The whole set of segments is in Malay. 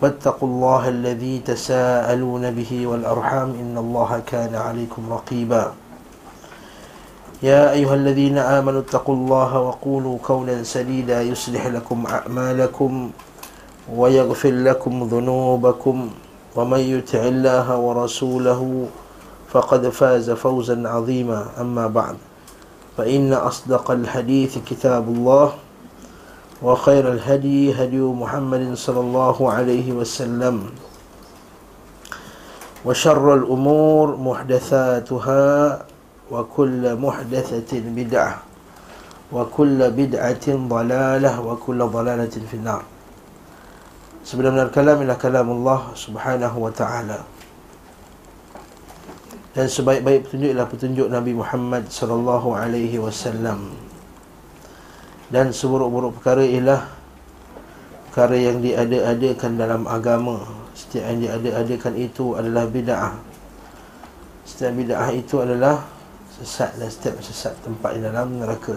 واتقوا الله الذي تساءلون به والأرحام إن الله كان عليكم رقيبا يا أيها الذين آمنوا اتقوا الله وقولوا قولا سديدا يصلح لكم أعمالكم ويغفر لكم ذنوبكم ومن يطع الله ورسوله فقد فاز فوزا عظيما أما بعد فإن أصدق الحديث كتاب الله وخير الهدي هدي محمد صلى الله عليه وسلم وشر الأمور محدثاتها وكل محدثة بدعة وكل بدعة ضلالة وكل ضلالة في النار. Sebenarnya kalam ialah kalam Allah Subhanahu wa ta'ala, dan sebaik-baik petunjuk ialah petunjuk Nabi Muhammad sallallahu alaihi wasallam, dan seburuk-buruk perkara ialah perkara yang diada-adakan dalam agama. Setiap yang diada-adakan itu adalah bid'ah. Setiap bid'ah itu adalah sesat, dan setiap sesat tempat di dalam neraka.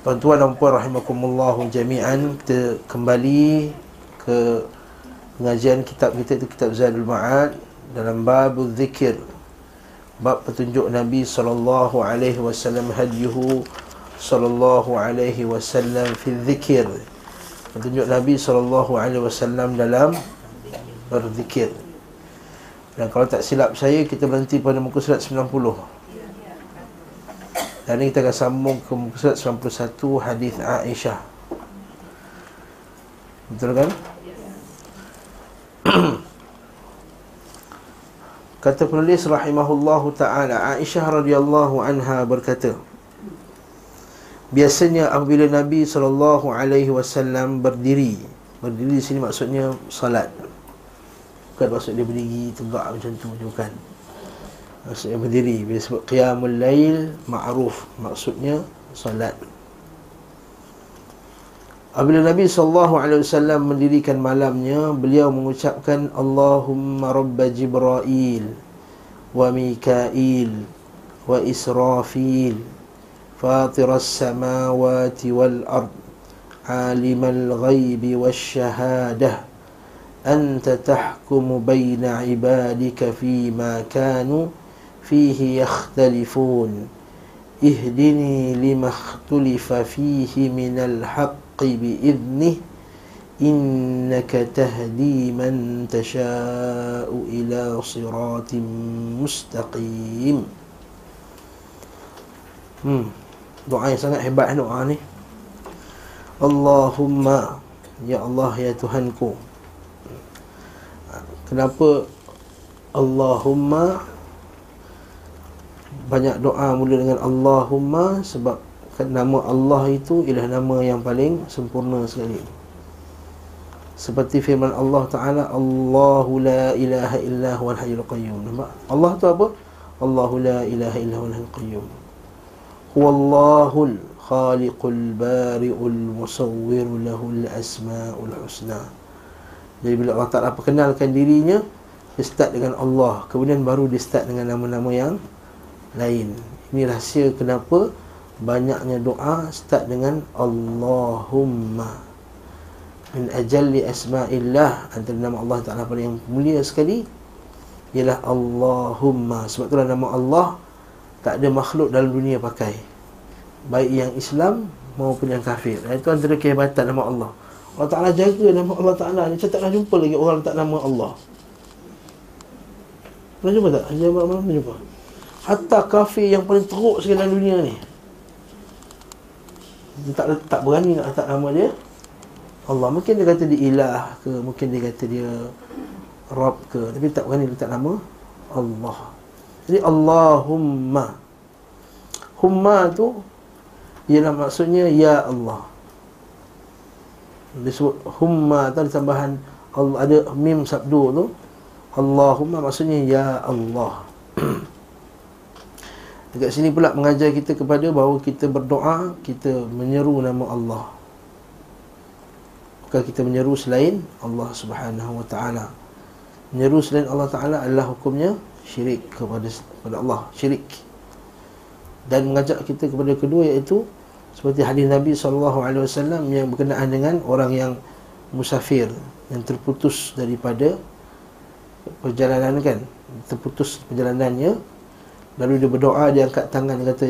Tuan-tuan dan puan rahimakumullahu jami'an, kita kembali ke pengajian kitab kita, itu kitab Zadul Ma'ad, dalam bab zikir, bab petunjuk Nabi sallallahu alaihi wasallam, hadiyuhu sallallahu alaihi wasallam fi dzikir, petunjuk Nabi sallallahu alaihi wasallam dalam berzikir. Dan kalau tak silap saya, kita berhenti pada muka surat 90. Dan ini kita akan sambung ke muka surat 91, hadis Aisyah. Betul kan? Kata penulis rahimahullahu taala, Aisyah radhiyallahu anha berkata, biasanya apabila Nabi SAW berdiri di sini maksudnya salat, bukan maksud dia berdiri tegak macam tu, bukan. Maksudnya berdiri, bila sebut qiyamul lail ma'ruf, maksudnya salat. Apabila Nabi SAW mendirikan malamnya, beliau mengucapkan Allahumma Rabba Jibra'il wa Mika'il wa Israfil فاطر السماوات والأرض عالم الغيب والشهادة أنت تحكم بين عبادك فيما كانوا فيه يختلفون اهدني لما اختلف فيه من الحق بإذنه إنك تهدي من تشاء إلى صراط مستقيم. Doa yang sangat hebat doa ni. Allahumma, ya Allah, ya Tuhanku. Kenapa Allahumma? Banyak doa mula dengan Allahumma sebab nama Allah itu ialah nama yang paling sempurna sekali. Seperti firman Allah Ta'ala, Allahu la ilaha illa huwal hayyul qayyum. Nampak? Allah tu apa? Allahu la ilaha illa huwal hayyul qayyum. Wallahul khaliqul bari'ul musawwiru lahul asma'ul husna. Jadi bila Allah Ta'ala perkenalkan dirinya, dia start dengan Allah, kemudian baru dia start dengan nama-nama yang lain. Ini rahsia kenapa banyaknya doa start dengan Allahumma. Min ajalli asma'illah, antara nama Allah Ta'ala yang mulia sekali ialah Allahumma. Sebab itulah nama Allah tak ada makhluk dalam dunia pakai, baik yang Islam maupun yang kafir. Itu antara kehebatan nama Allah. Allah Ta'ala jaga nama Allah Ta'ala. Saya tak pernah jumpa lagi orang tak nama Allah. Pernah jumpa tak? Saya pernah jumpa. Hatta kafir yang paling teruk sekali dalam dunia ni, dia tak berani nak letak nama dia Allah. Mungkin dia kata dia ilah ke, mungkin dia kata dia Rab ke, tapi tak berani letak nama Allah. Jadi Allahumma, humma tu ialah maksudnya ya Allah. Disebut humma tu ada tambahan Allah, ada mim sabdu tu. Allahumma maksudnya ya Allah. Dekat sini pula mengajar kita kepada bahawa kita berdoa, kita menyeru nama Allah, bukan kita menyeru selain Allah Subhanahu Wa Ta'ala. Menyeru selain Allah Ta'ala adalah hukumnya syirik kepada Allah, syirik. Dan mengajak kita kepada kedua, iaitu seperti hadis Nabi SAW yang berkenaan dengan orang yang musafir, yang terputus daripada perjalanan, kan, terputus perjalanannya. Lalu dia berdoa, dia angkat tangan, dia kata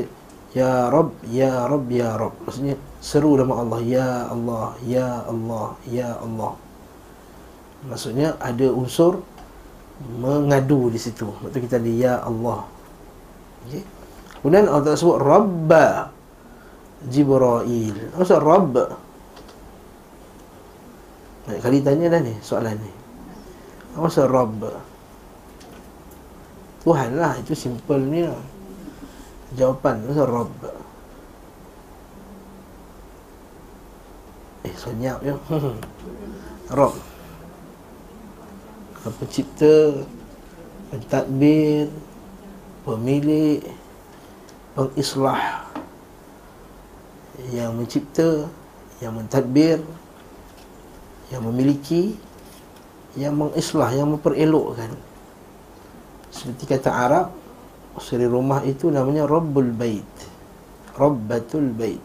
ya Rabb, ya Rabb, ya Rabb. Maksudnya seru nama Allah, ya Allah, ya Allah, ya Allah. Maksudnya ada unsur mengadu di situ. Maksudnya kita ada ya Allah, okay. Kemudian Allah Ta'ala sebut Rabba Jibrail. Maksud Rabb. Baik, kali tanya dah ni soalan ni, maksud Rabb Tuhan lah, itu simple ni lah. Jawapan tu Rabb. Senyap je. Rabb, pencipta, pentadbir, pemilik, pengislah. Yang mencipta, yang mentadbir, yang memiliki, yang mengislah, yang memperelokkan. Seperti kata Arab, seri rumah itu namanya Rabbul Bait, Rabbatul Bait.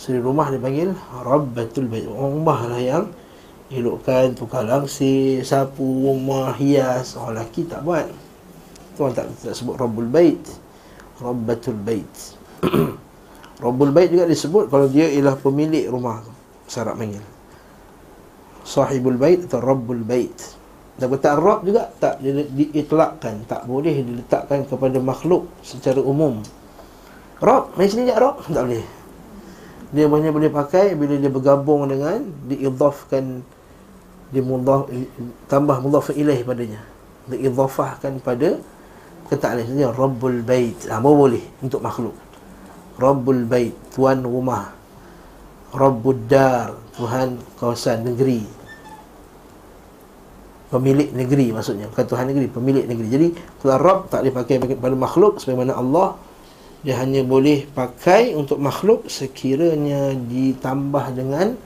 Seri rumah dipanggil Rabbatul Bait. Rumah lah yang elokkan, tukar langsir, sapu rumah, hias. Orang lelaki tak buat. Itu orang tak sebut Rabbul Bait, Rabbatul Bait. Rabbul Bait juga disebut kalau dia ialah pemilik rumah, Arab panggil Sahibul Bait atau Rabbul Bait. Dan kata Rabb juga tak diitlakkan, tak boleh diletakkan kepada makhluk secara umum. Rabb, mari sini je Rabb, tak boleh. Dia hanya boleh pakai bila dia bergabung dengan, diidhafkan, dimudhaf, tambah mudhaf ilaih padanya, diidhafahkan pada kata Allah sendiri, Rabbul Bait. Ah, boleh untuk makhluk. Rabbul Bait, tuan rumah. Rabbud Dar, Tuhan kawasan negeri, pemilik negeri maksudnya. Bukan Tuhan negeri, pemilik negeri. Jadi kalau Rabb tak dipakai pada makhluk, sebagaimana Allah, dia hanya boleh pakai untuk makhluk sekiranya ditambah dengan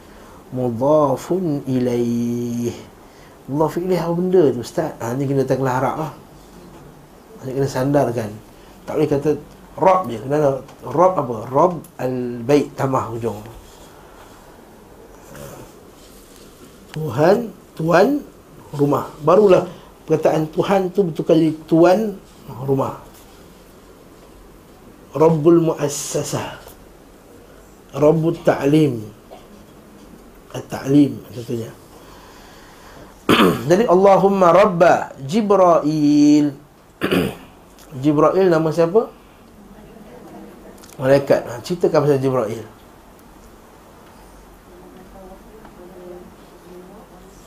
mudhafun ilaih. Mudhafun ilaih apa benda tu Ustaz? Ha, ni kena datanglah Arab lah, hanya kena sandarkan. Tak boleh kata Rabb je. Kena Rabb apa? Rabb al-Bait, tamah hujung. Tuhan, tuan rumah. Barulah perkataan Tuhan tu bertukar jadi tuan rumah. Rabbul Muassasah, Rabbut Ta'lim, At-Ta'lim contohnya. Jadi Allahumma Rabba Jibrail. Jibrail nama siapa? Malaikat. Ha, ceritakan pasal Jibrail.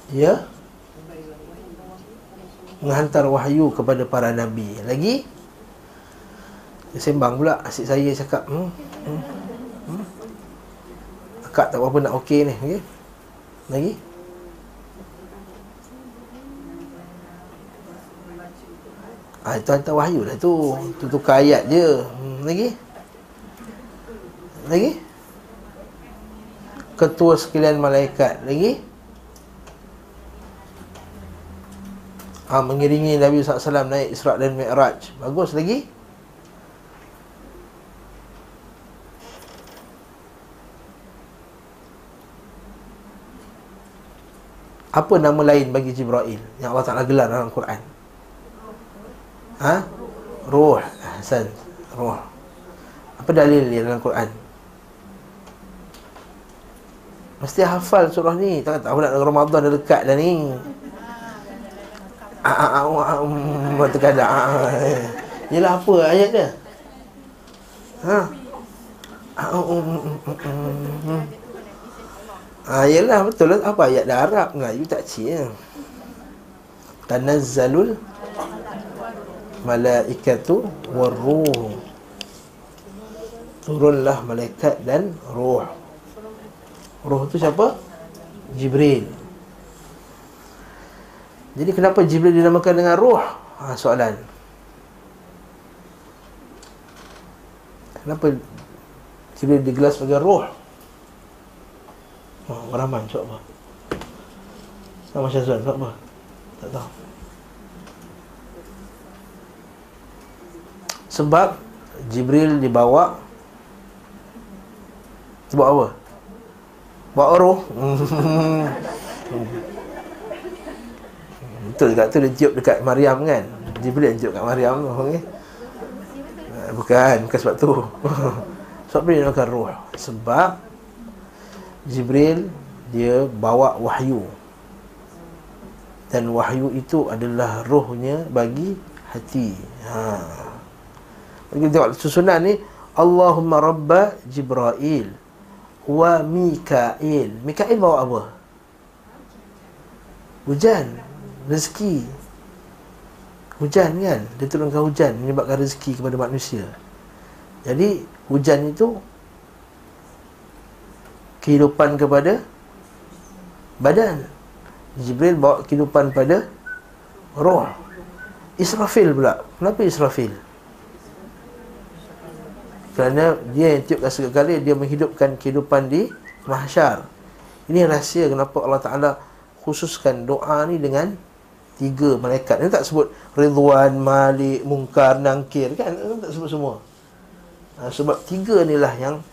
Ya, menghantar wahyu kepada para nabi. Lagi sembang pula asyik saya cakap. Akak tak apa nak okey ni, okey. Lagi itu hantar wahyu lah tu. Tukar ayat je. Lagi ketua sekalian malaikat. Lagi mengiringi Nabi SAW naik Isra dan Mi'raj. Bagus. Lagi apa nama lain bagi Jibrail yang Allah Ta'ala gelar dalam Quran? Ha? Ruh. Ahsan, Ruh. Apa dalil dia dalam Quran? Mesti hafal surah ni. Tak tahu nak Ramadan dah dekat dah ni. Terkadang yelah apa ayat dia? Yelah betul lah. Apa ayat dah Arab? Melayu tak cik lah. Tanazzalul malaikatu warruh. Turunlah malaikat dan ruh. Ruh tu siapa? Jibril. Jadi kenapa Jibril dinamakan dengan ruh? Soalan. Kenapa Jibril digelar sebagai ruh? Orang macam apa? Sama Syazwan, tak apa? Tak tahu. Sebab Jibril dibawa sebab apa? Bawa roh. Betul dekat tu dia tiup dekat Maryam kan? Jibril tiup dekat Maryam tu, okay? Bukan sebab tu. Sebab dia namakan roh. Sebab Jibril dia bawa wahyu. Dan wahyu itu adalah rohnya bagi hati. Kita tengok susunan ni. Allahumma Rabba Jibrail wa Mikail. Mikail bawa apa? Hujan, rezeki. Hujan kan? Dia turunkan hujan, menyebabkan rezeki kepada manusia. Jadi hujan itu kehidupan kepada badan. Jibril bawa kehidupan pada roh. Israfil pula. Kenapa Israfil? Kerana dia yang tiupkan sekali, dia menghidupkan kehidupan di mahsyar. Ini rahsia kenapa Allah Ta'ala khususkan doa ni dengan tiga malaikat. Dia tak sebut Ridwan, Malik, Mungkar, Nangkir kan? Dia tak sebut semua. Sebab tiga inilah yang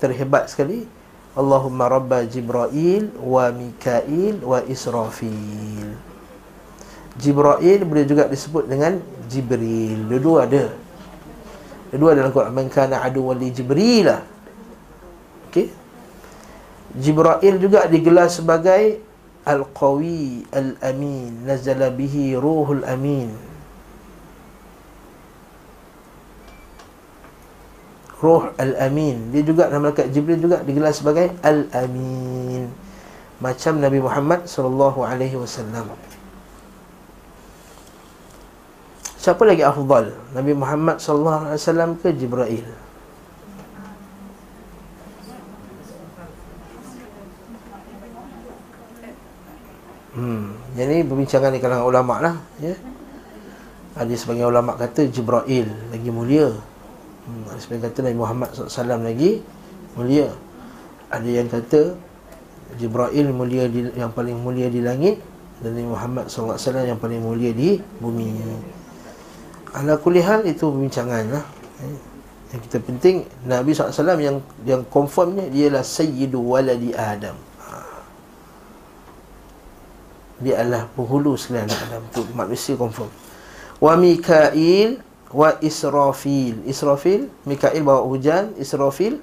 terhebat sekali. Allahumma Rabba Jibrail wa Mikail wa Israfil. Jibrail boleh juga disebut dengan Jibril. Dua-dua ada. Dua-dua dalam Quran. Man kana aduwwan li Jibril. Okey. Jibrail juga digelar sebagai Al-Qawi Al-Amin. Nazala bihi Ruhul Amin. Ruh Al-Amin. Dia juga, nama malaikat Jibril juga digelar sebagai Al-Amin. Macam Nabi Muhammad SAW. Siapa lagi afdal? Nabi Muhammad SAW ke Jibril? Jadi perbincangan di kalangan ulama' lah, ya? Ada sebagian ulama' kata Jibril lagi mulia. Ada sebagian kata Nabi Muhammad SAW lagi mulia. Ada yang kata Jibril mulia yang paling mulia di langit, dan Nabi Muhammad SAW yang paling mulia di bumi. Ala kulli hal itu perbincangan lah. Yang kita penting Nabi SAW yang confirmnya ialah Sayyidu Waladi Adam. Dia adalah penghulu selain Adam. Itu manusia confirm. Wa Mikail wa Israfil. Israfil, Mikail bawa hujan, Israfil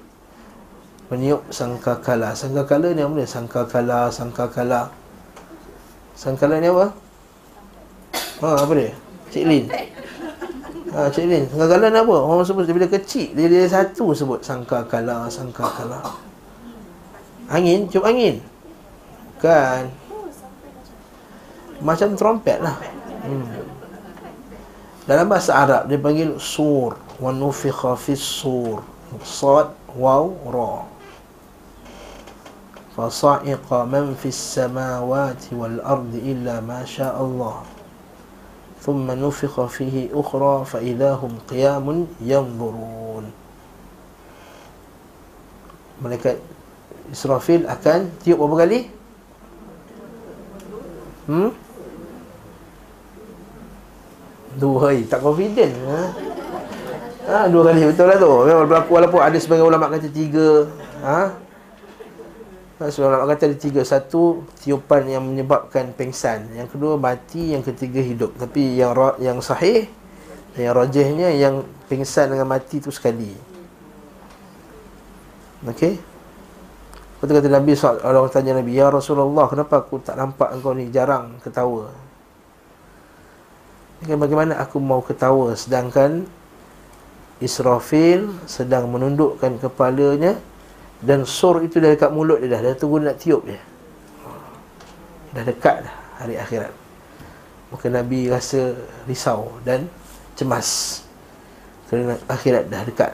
meniup sangkakala. Sangkakala ni apa ni? Sangkakala ni apa? Apa dia? Cik Lin. Cik Lin, sangkakala ni apa? Orang sebut bila kecil, dia satu sebut sangkakala. Angin, tiup angin. Bukan. Macam trompet lah. Dalam bahasa Arab dia panggil sur. Wa nufikha fis sur. Sad waw ra. Fa sa'iqa man fis samawati wal ardi illa ma syaa Allah. Thumma nufikha fihi ukhra fa idahum qiyamun yanzurun. Malaikat Israfil akan tiup berapa kali? Dua kali, tak confident. Dua kali, betul lah tu. Memang berlaku, walaupun ada sebagian ulama kata tiga. Sebagian ulama kata ada tiga. Satu, tiupan yang menyebabkan pengsan. Yang kedua, mati. Yang ketiga, hidup. Tapi yang sahih, yang rajihnya, yang pengsan dengan mati tu sekali. Okey. Lepas tu kata Nabi, orang tanya Nabi, ya Rasulullah, kenapa aku tak nampak engkau ni? Jarang ketawa. Bagaimana aku mau ketawa sedangkan Israfil sedang menundukkan kepalanya dan sur itu dah dekat mulut dia dah tunggu nak tiup dia. Dah dekat dah hari akhirat. Maka Nabi rasa risau dan cemas kerana akhirat dah dekat.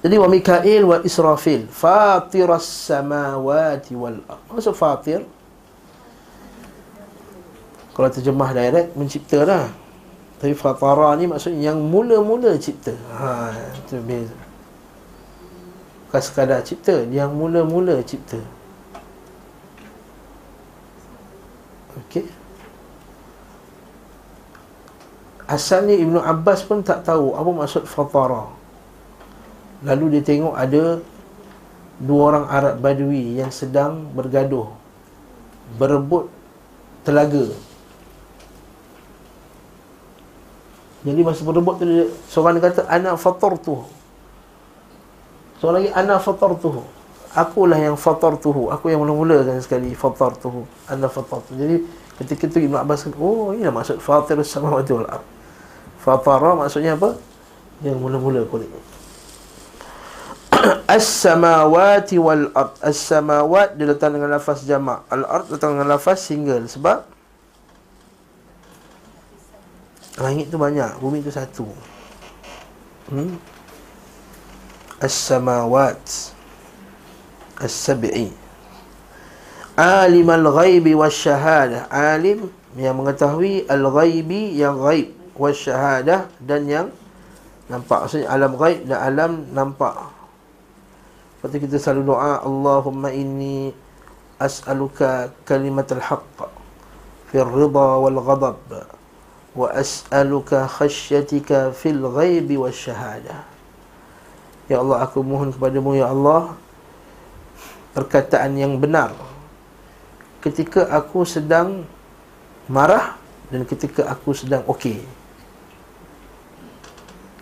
Jadi wa Mikail wa Israfil fatiras samawati wal ardh. Maksud fatir, kalau terjemah direct mencipta lah. Tapi fatara ni maksudnya yang mula-mula cipta. Ha, itu beza. Bukan sekadar cipta, yang mula-mula cipta. Okey. Asalnya Ibnu Abbas pun tak tahu apa maksud fatara. Lalu dia tengok ada dua orang Arab Badui yang sedang bergaduh, berebut telaga. Jadi masa berebut tu dia, seorang dia kata ana fatartuhu, seorang lagi ana fatartuhu, akulah yang fatartuhu, aku yang mula-mulakan sekali fatartuhu, ana fatartuhu. Jadi ketika tu Ibn Abbas kata, oh inilah maksud fatirus samawati wal ardh. Fatara maksudnya apa? Yang mula-mula kulit. As-samawati wal ard. As-samawat diletakkan dengan lafaz jamak, al-ard diletakkan dengan lafaz single. Sebab langit tu banyak, bumi tu satu. As-samawat as-sab'i. Alim al-ghaibi was-syahadah. Alim yang mengetahui al-ghaibi, yang ghaib, was-syahadah, dan yang nampak. Maksudnya alam ghaib dan alam nampak. Lepas tu kita selalu doa, Allahumma inni as'aluka kalimatul haqq fil ridha wal ghadab wa as'aluka khasyatika fil ghaibi was syahadah. Ya Allah, aku mohon kepadamu ya Allah perkataan yang benar ketika aku sedang marah dan ketika aku sedang okey.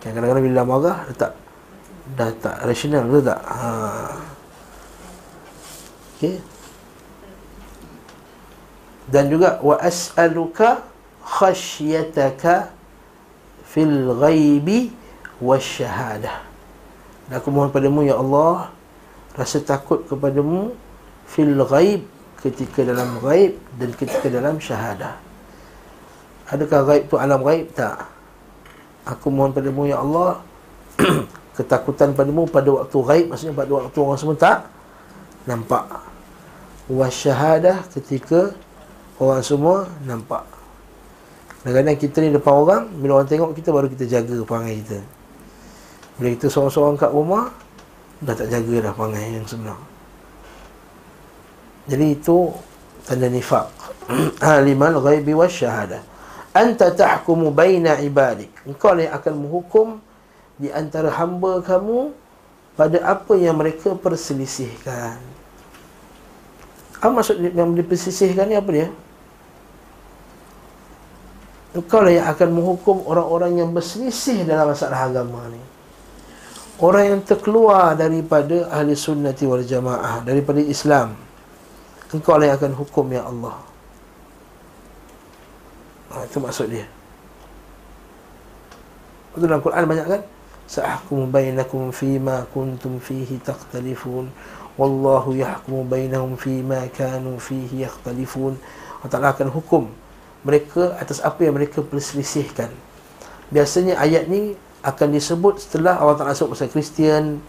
Kadang-kadang bila marah dah tak rasional ke tak? Ha. Okey. Dan juga wa as'aluka khasyataka fil ghaibi wasyahadah. Dan aku mohon padamu ya Allah rasa takut kepadamu fil ghaib, ketika dalam ghaib dan ketika dalam syahadah. Adakah ghaib tu alam ghaib? Tak. Aku mohon padamu ya Allah ketakutan padamu pada waktu ghaib, maksudnya pada waktu orang semua tak nampak. Wasyahadah, ketika orang semua nampak. Kadang-kadang kita ni depan orang, bila orang tengok kita baru kita jaga perangai kita. Bila kita seorang-seorang kat rumah, dah tak jaga dah perangai yang sebenar. Jadi itu tanda nifaq. Alimal ghaibi wasyahadah. Anta tahkumu baina ibadik. Engkau yang akan menghukum di antara hamba kamu pada apa yang mereka perselisihkan. Apa maksud yang diperselisihkan ni apa dia? Engkau lah yang akan menghukum orang-orang yang berselisih dalam masalah agama ni. Orang yang terkeluar daripada ahli sunnati wal jamaah, daripada Islam, engkau lah yang akan hukum ya Allah. Ha, itu maksud dia. Itu dalam Quran banyak kan? Sa'ahkum bainakum fima kuntum fihi takhtalifun, wallahu yahkumu bainahum fima kanu fihi yakhtalifun. Allah Ta'ala akan hukum mereka atas apa yang mereka perselisihkan. Biasanya ayat ni akan disebut setelah Allah Ta'ala sebut pasal Kristian,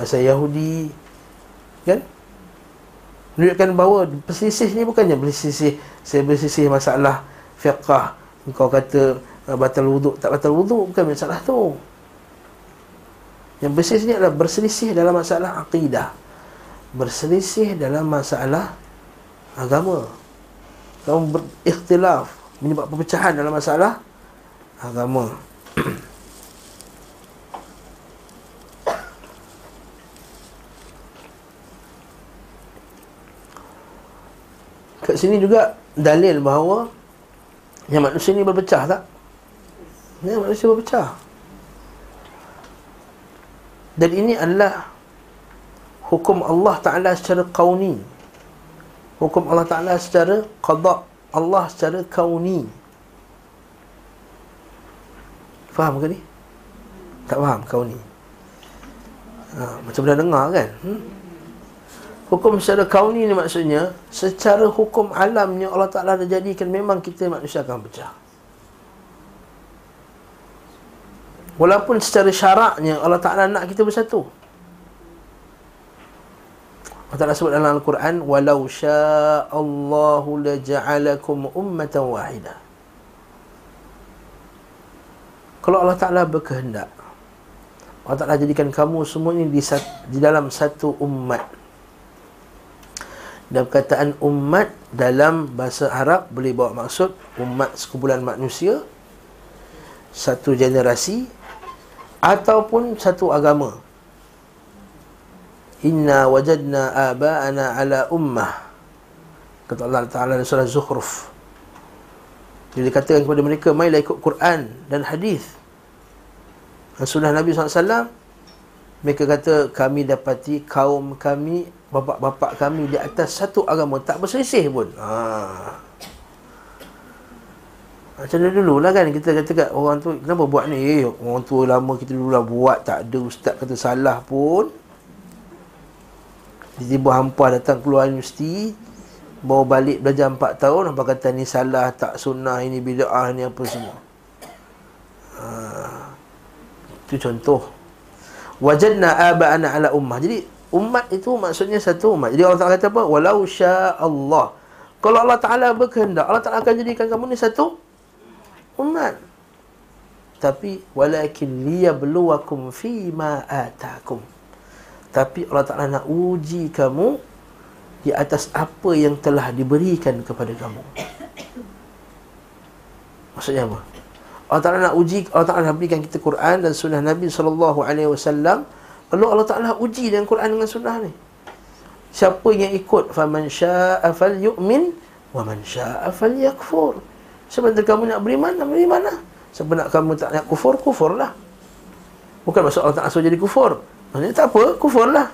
pasal Yahudi, kan? Menunjukkan bahawa perselisih ni bukannya berselisih, saya berselisih masalah fiqah, engkau kata batal wuduk, tak batal wuduk, bukan masalah tu. Yang berselisih adalah berselisih dalam masalah akidah, berselisih dalam masalah agama. Kamu berikhtilaf, menyebab perpecahan dalam masalah agama. Kat sini juga dalil bahawa yang manusia ni berpecah tak? Ya, manusia berpecah. Dan ini adalah hukum Allah Ta'ala secara kauni, hukum Allah Ta'ala secara qada, Allah secara kauni. Faham ke ni? Tak faham kau ni. Macam dah dengar kan? Hukum secara kauni ni maksudnya, secara hukum alamnya Allah Ta'ala dah jadikan memang kita manusia akan pecah. Walaupun secara syaraknya Allah Ta'ala nak kita bersatu. Allah Ta'ala sebut dalam Al-Quran, walau sya'allahu laja'alakum ummatan wahidah. Kalau Allah Ta'ala berkehendak, Allah Ta'ala jadikan kamu semua ni di dalam satu umat. Dan perkataan umat dalam bahasa Arab boleh bawa maksud umat sekumpulan manusia, satu generasi, ataupun satu agama. Inna wajadna aba'ana ala ummah, kata Allah Ta'ala dalam surah Zukhruf. Dia katakan kepada mereka, mailah ikut Quran dan hadis Rasulullah Nabi SAW. Mereka kata, kami dapati kaum kami, bapak-bapak kami di atas satu agama, tak berselisih pun. Macam dulu lah kan, kita kata kat orang tu, kenapa buat ni? Orang tua lama kita dulu lah buat, tak ada ustaz kata salah pun. Tiba-tiba hampa datang keluar universiti, bawa balik belajar 4 tahun, hampa kata ni salah, tak sunnah, ini bida'ah, ni apa semua. Itu contoh wajadna aba'ana ala ummah. Jadi umat itu maksudnya satu umat. Jadi Allah Ta'ala kata apa? Walau sya'allah, kalau Allah Ta'ala berkehendak, Allah Ta'ala akan jadikan kamu ni satu umat. Tapi walakin liyabluwakum fima atakum, tapi Allah Ta'ala nak uji kamu di atas apa yang telah diberikan kepada kamu. Maksudnya apa? Allah Ta'ala nak uji, Allah Ta'ala berikan kita Quran dan sunnah Nabi SAW. Lalu Allah Ta'ala uji dengan Quran dengan sunnah ni. Siapa yang ikut, faman sya'a fal yu'min wa man sya'a fal yakfur. Siapa kamu nak beriman, nak beriman lah. Siapa nak kamu tak nak kufur, kufur lah. Bukan maksud Allah Ta'ala suruh jadi kufur. Maksudnya tak apa, kufur lah.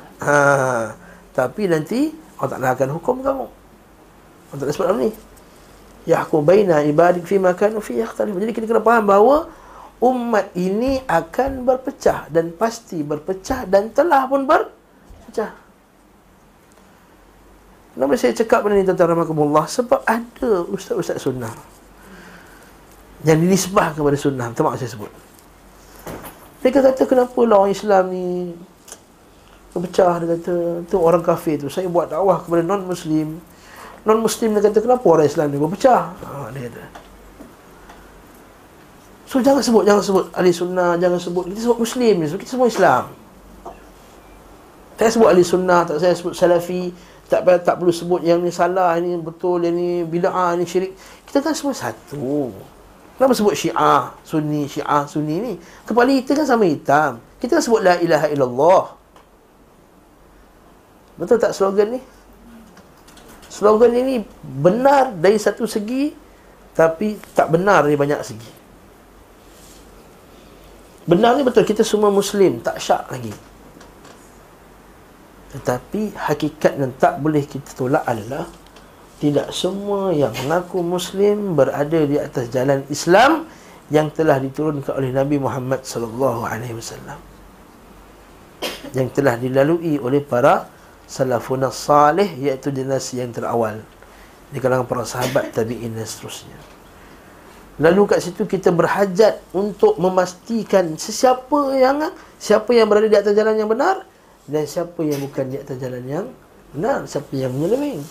Tapi nanti Allah Ta'ala akan hukum kamu. Allah Ta'ala sebut dalam ni, yahkum baina ibadik fi ma kanu fi yakhtalif. Jadi kita kena faham bahawa umat ini akan berpecah, dan pasti berpecah, dan telah pun berpecah. Kenapa saya cakap benda ni, tuan-tuan rahmatullah? Sebab ada ustaz-ustaz sunnah yang dinisbah kepada sunnah. Minta maaf saya sebut. Mereka kata, kenapa lah orang Islam ni berpecah? Dia kata, tu orang kafir tu, saya buat dakwah kepada non-Muslim. Non-Muslim dia kata, kenapa orang Islam ni berpecah? Dia kata. So jangan sebut ahli sunnah, jangan sebut, kita sebut Muslim ni, kita semua Islam. Tak sebut ahli sunnah, tak saya sebut salafi, tak perlu sebut yang ni salah, yang ni betul, yang ni bid'ah, ni syirik. Kita kan semua satu. Kenapa sebut syiah, sunni, syiah, sunni ni? Kepala kita kan sama hitam. Kita kan sebut la ilaha illallah. Betul tak slogan ni? Slogan ini benar dari satu segi, tapi tak benar dari banyak segi. Benar ni betul, kita semua Muslim, tak syak lagi. Tetapi hakikat yang tak boleh kita tolak adalah tidak semua yang mengaku Muslim berada di atas jalan Islam yang telah diturunkan oleh Nabi Muhammad SAW, yang telah dilalui oleh para salafun salih, iaitu generasi yang terawal di kalangan para sahabat, tabi'in dan seterusnya. Lalu kat situ kita berhajat untuk memastikan siapa yang berada di atas jalan yang benar dan siapa yang bukan di atas jalan yang benar, siapa yang menyelenggeng.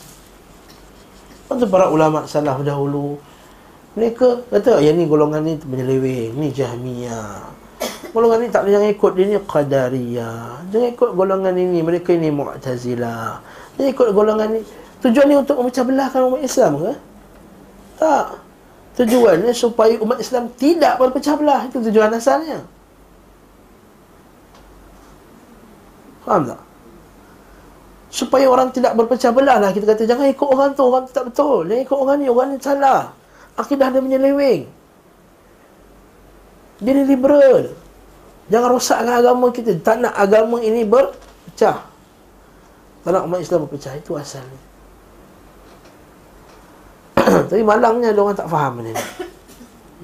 Untuk para ulama salaf dahulu, mereka kata, yang ni golongan ni menyeleweng, ni Jahmiyah. Golongan ni tak boleh, jangan ikut dia ni Qadariyah. Jangan ikut golongan ini, mereka ni Mu'tazilah. Jangan ikut golongan ni. Tujuan ni untuk memecah belahkan umat Islam ke? Tak. Tujuannya supaya umat Islam tidak berpecah belah. Itu tujuan asalnya. Faham tak? Supaya orang tidak berpecah belah lah. Kita kata, jangan ikut orang tu, orang tu tak betul. Jangan ikut orang ni, orang ni salah. Akidah dia menyeleweng. Dia ni liberal. Jangan rosakkan agama kita. Tak nak agama ini berpecah. Tak nak umat Islam berpecah. Itu asalnya. Tapi malangnya, dia orang tak faham ni.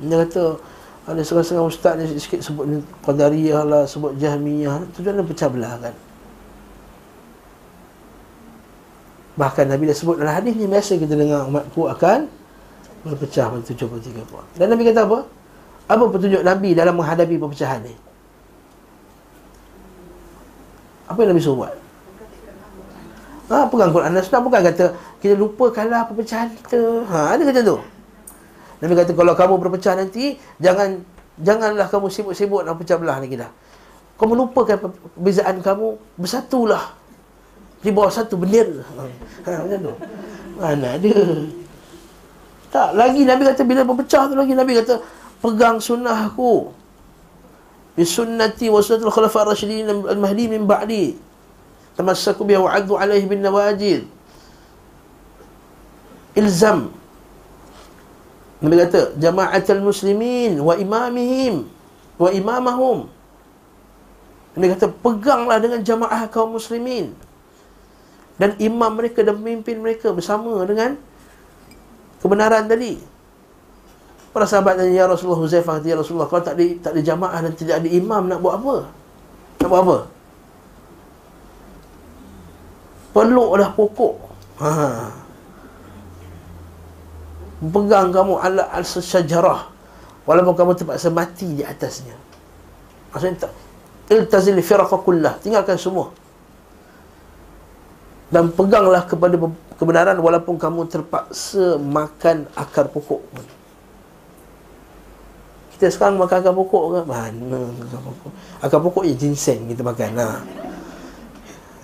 Dia kata, Ada setengah-setengah ustaz ni sikit sebut Qadariyah lah, sebut Jahmiyah. Tujuan dia pecah belah kan. Bahkan Nabi dah sebut dalam hadis ni, biasa kita dengar umatku akan berpecah pada 73 puan. Dan Nabi kata apa? Apa petunjuk Nabi dalam menghadapi perpecahan ni? Apa yang Nabi suruh buat? Pegang Quran dan Sunnah, bukan kata kita lupakanlah perpecahan kita. Ada kata tu. Nabi kata kalau kamu berpecah nanti, janganlah kamu sibuk-sibuk nak pecah belah lagi dah. Kamu lupakan perbezaan kamu, bersatulah di bawah satu bendera. Macam tu. Mana ada. Tak, lagi Nabi kata bila berpecah tu lagi, Nabi kata pegang sunnahku, bisunnati wa sunnatul khulafa ar-rasyidin al-mahdi min ba'di, tamassaku biha wa 'addu 'alaihi bin nawajid. Ilzam, Nabi kata jama'atul muslimin wa imamihim wa imamahum. Nabi kata peganglah dengan jamaah kaum muslimin dan imam mereka dan pemimpin mereka, bersama dengan kebenaran tadi. Para sahabat tanya, ya Rasulullah, Huzaifah, ya Rasulullah, kalau tak ada jamaah dan tidak ada imam, nak buat apa? Peluklah pokok. Pegang kamu ala al-syajarah walaupun kamu terpaksa mati di atasnya. Maksudnya, iltazil firaqa kullah, tinggalkan semua. Dan peganglah kepada kebenaran walaupun kamu terpaksa makan akar pokok pun. Kita sekarang makan akar pokok ke? Mana akar pokok? Akar pokok je ginseng kita makan.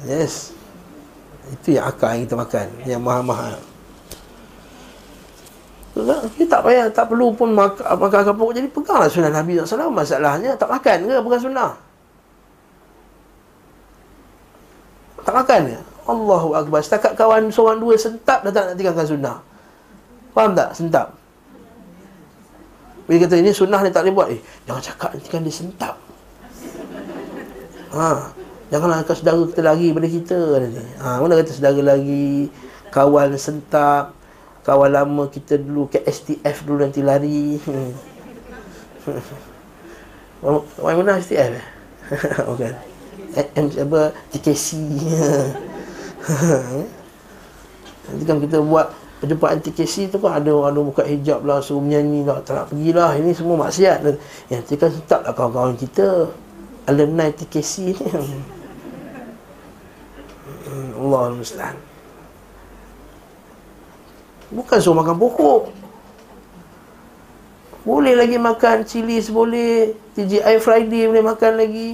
Yes. Itu yang akar yang kita makan, yang mahal-mahal. Kita tak payah, tak perlu pun makan akar pokok. Jadi peganglah sunnah Nabi SAW. Masalahnya tak makan ke? Bukan sunnah. Tak makan ke? Allahu Akbar. Setakat kawan seorang dua sentap, dah tak nak tinggalkan sunnah. Faham tak? Sentap. Bila kata ini sunnah dia tak boleh buat, jangan cakap nanti kan dia sentap. Janganlah kata saudara kita lari pada kita. Mana kata saudara lari, kawan sentap, kawan lama kita dulu ke STF dulu nanti lari. Orang mana STF? Bukan TKC. Nanti kan kita buat perjumpaan TKC tu kan, ada buka hijab lah, suruh menyanyi lah, tak nak pergilah, ini semua maksiat. Nanti kan sentap lah kawan-kawan kita alumni TKC ni. Allah al-Muslim. Bukan suruh makan pokok. Boleh lagi makan Chili's, boleh TGI Friday, boleh makan lagi.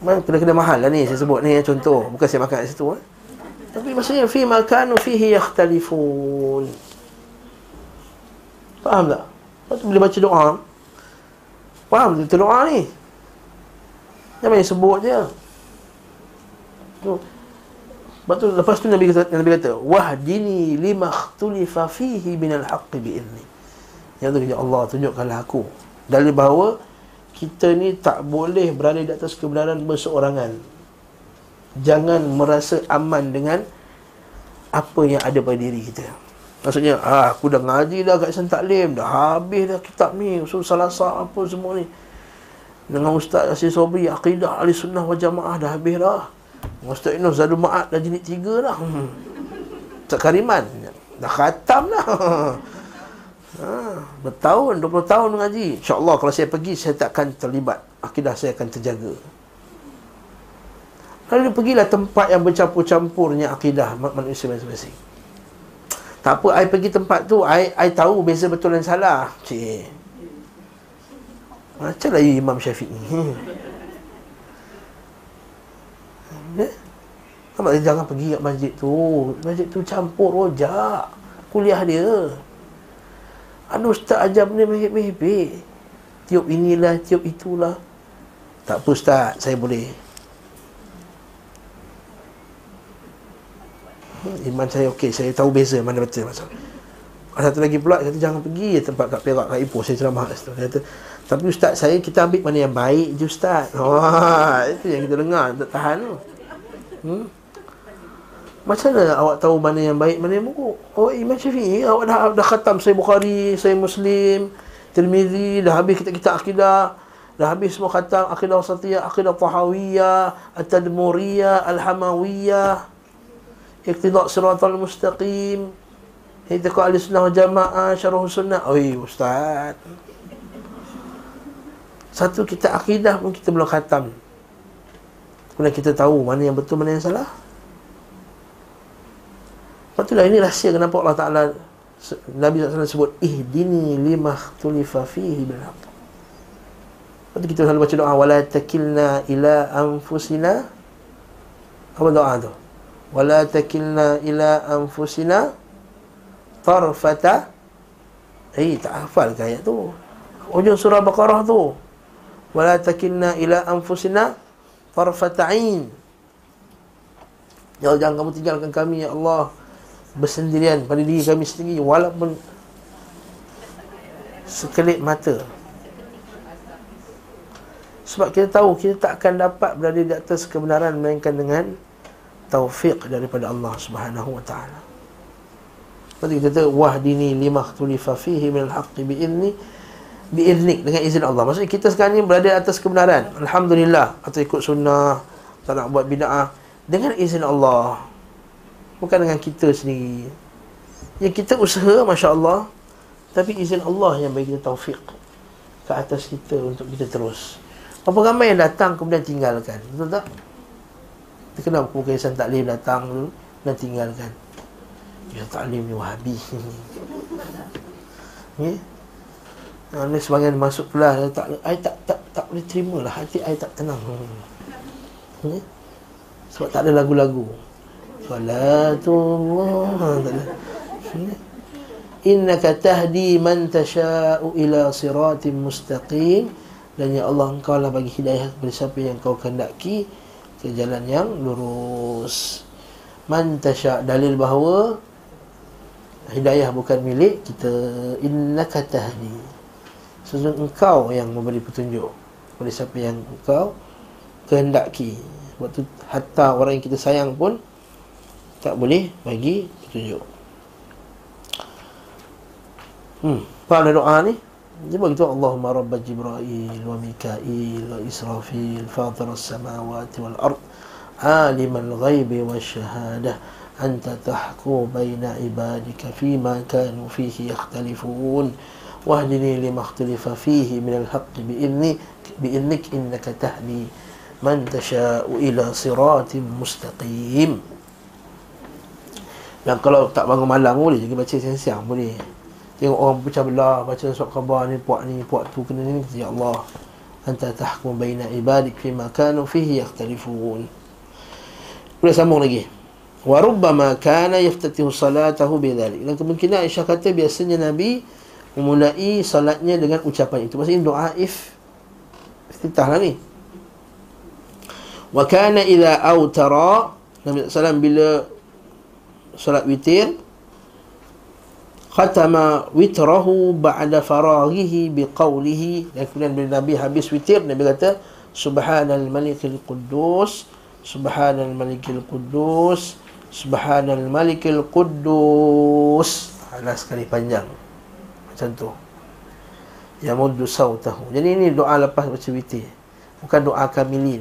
Kena-kena mahal lah ni, saya sebut ni contoh. Bukan saya makan kat situ. Tapi maksudnya fi makan fihi yakhtalifun. Faham tak? Bila baca doa, faham tu doa ni. Jangan main sebut je. Lepas tu Nabi kata, wahdini lima ikhtalifa fihi minal haqqi bi'izni. Yang tu kerja Allah, tunjukkanlah aku dari bahawa kita ni tak boleh berada di atas kebenaran berseorangan. Jangan merasa aman dengan apa yang ada pada diri kita. Maksudnya, aku dah ngaji dah kat Sen Taklim, dah habis dah kitab ni, usul salasah apa semua ni, dengan Ustaz Asyid Sobri, Aqidah Ahli Sunnah Wal Jamaah, dah habis dah. Ustaz Ibn Zadul Ma'ad dah jenis 3 dah. Ustaz Kariman dah khatam dah. Bertahun, 20 tahun mengaji. InsyaAllah kalau saya pergi, saya tak akan terlibat. Akidah saya akan terjaga. Lalu pergilah tempat yang bercampur-campurnya akidah manusia masing-masing. Tak apa, I pergi tempat tu, I tahu beza betul dan salah. Cik, macam lah Imam Syafiq ni. Jangan pergi kat masjid tu. Masjid tu campur rojak kuliah dia. Ada ustaz ajar benda mehebik-mehebik, tiup inilah, tiup itulah. Tak apa ustaz, saya boleh. Iman saya okey, saya tahu beza mana betul masalah. Satu lagi pula, dia kata jangan pergi tempat kat Perak, kat Ipoh, saya ceramah kat situ. Dia kata, tapi ustaz saya, kita ambil mana yang baik je ustaz. Itu yang kita dengar, tak tahan tu. Macam mana awak tahu mana yang baik, mana yang buruk? Imam Syafi'i, awak dah khatam Sahih Bukhari, Sahih Muslim, Tirmizi, dah habis kitab-kitab akidah, dah habis semua khatam akidah wasatiyah, akidah tahawiyah, at-tadmuriyah, al-hamawiyah, iqtidak siratal mustaqim, hidakul ahli sunnah jamaah, syarah sunnah. Oi ustaz, satu kitab akidah pun kita belum khatam. Kemudian kita tahu mana yang betul, mana yang salah. Lepas itulah, ini rahsia kenapa Allah Ta'ala, Nabi SAW sebut ihdini lima ikhtulifa fihi bil haqq. Lepas tu kita selalu baca doa, wala takilna ila anfusina. Apa doa tu? Wala takilna ila anfusina tarfata. Tak hafal ke ayat tu? Ujung surah Baqarah tu, wala takilna ila anfusina tarfata ain. Jangan kamu tinggalkan kami, ya Allah, bersendirian pada diri kami sendiri, walaupun sekelip mata. Sebab kita tahu kita tak akan dapat berada di atas kebenaran melainkan dengan taufiq daripada Allah Subhanahu wa ta'ala. Lepas kita kata wahdini lima ikhtulifa fihi minal haqqi bi'idnik, dengan izin Allah. Maksudnya kita sekarang ni berada di atas kebenaran, alhamdulillah, atau ikut sunnah, tak nak buat bid'ah, dengan izin Allah, bukan dengan kita sendiri. Yang kita usaha, Masya Allah, tapi izin Allah yang bagi kita taufiq ke atas kita untuk kita terus. Berapa ramai yang datang kemudian tinggalkan, betul tak? Kita kenal buku Kaisan Taklim datang dulu dan tinggalkan. Ya, Taklim ni Wahabi. Ya? Ada sebagian masuk pula, I tak boleh terima lah, hati I tak tenang. Ya? Sebab tak ada lagu-lagu Salatullah. Innaka tahdi man tasha'u ila siratim mustaqim. Dan ya Allah, engkau lah bagi hidayah kepada siapa yang kau kehendaki ke jalan yang lurus. Man tasha', dalil bahawa hidayah bukan milik kita. Innaka tahdi, sesungguhnya engkau yang memberi petunjuk kepada siapa yang engkau kehendaki. Waktu hatta orang yang kita sayang pun tak boleh bagi petunjuk. Faham dah doa ni? Dia begitu, Allahumma Rabba Jibra'il wa Mika'il wa Israfil, Fatir as-samawati wal-ard, Aliman ghaibi wa syahadah, Anta tahku baina ibadika fima kanu fihi yakhtalifun, Wahdini lima ikhtalifa fihi minal haqqi bi'idnik, Innaka tahdi man tasha'u ila siratim mustaqim. Dan kalau tak bangun malam boleh juga baca siang-siang boleh. Tengok orang pecah belah, baca surat khabar ni, puak tu kena ni. Ya Allah, anta tahkum baina ibadik fima kanu fihi yakhtalifun. Boleh sambung lagi. Wa rubbama kana yaftatihu salatahu bidzalik. Dan kemungkinan Aisyah kata biasanya Nabi memulai salatnya dengan ucapan itu. Maksudnya doa iftitah lah ni. Wa kana idza autara, Nabi sallallahu bila solat witir, khatama witrahu ba'da faraghihi biqawlihi. Dan kemudian bila Nabi habis witir, Nabi kata subhanal malikil quddus, subhanal malikil quddus, subhanal malikil quddus. Alah sekali panjang macam tu, yamuddu sawtahu. Jadi ini doa lepas baca witir, bukan doa kamilin.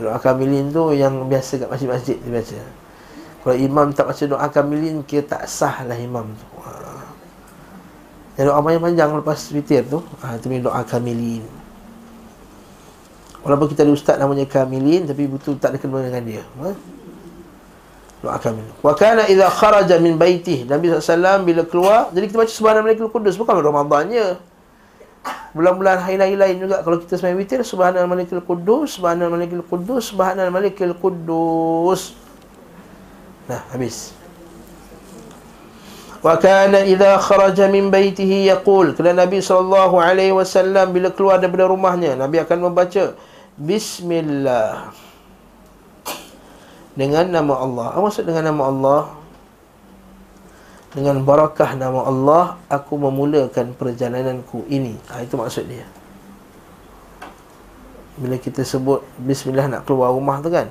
Doa kamilin tu yang biasa kat masjid-masjid dia baca. Kalau imam tak baca doa kamilin, kira tak sah lah imam tu. Yang doa panjang-panjang lepas witir tu, itu punya doa kamilin. Walaupun kita ada ustaz namanya kamilin, tapi betul tak ada kena dengan dia. Doa kamilin. Wa kana idza kharaja min baitih, Nabi SAW bila keluar, jadi kita baca subhanal malikil quddus. Bukan Ramadannya, bulan-bulan hari lain juga. Kalau kita sembang witir, subhanal malikil quddus, subhanal malikil quddus, subhanal malikil quddus. Nah, habis. Wa kana idza kharaja min baitihi yaqul, kerana Nabi SAW bila keluar daripada rumahnya, Nabi akan membaca bismillah, dengan nama Allah. Apa maksud dengan nama Allah? Dengan barakah nama Allah aku memulakan perjalananku ini. Itu maksud dia. Bila kita sebut bismillah nak keluar rumah tu kan,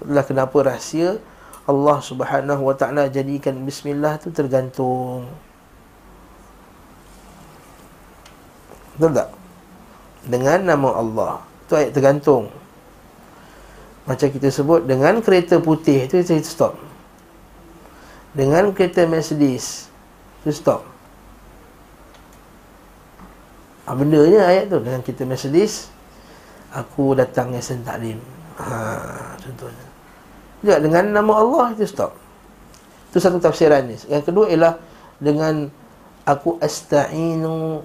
itulah kenapa rahsia Allah Subhanahu wa ta'ala jadikan bismillah tu tergantung. Betul tak? Dengan nama Allah. Itu ayat tergantung. Macam kita sebut, dengan kereta putih tu kita stop. Dengan kereta Mercedes tu stop. Benda je ayat tu. Dengan kereta Mercedes, aku datang Yasin Taklim. Contohnya. Juga dengan nama Allah itu stop. Itu satu tafsiran ni. Yang kedua ialah dengan aku asta'inu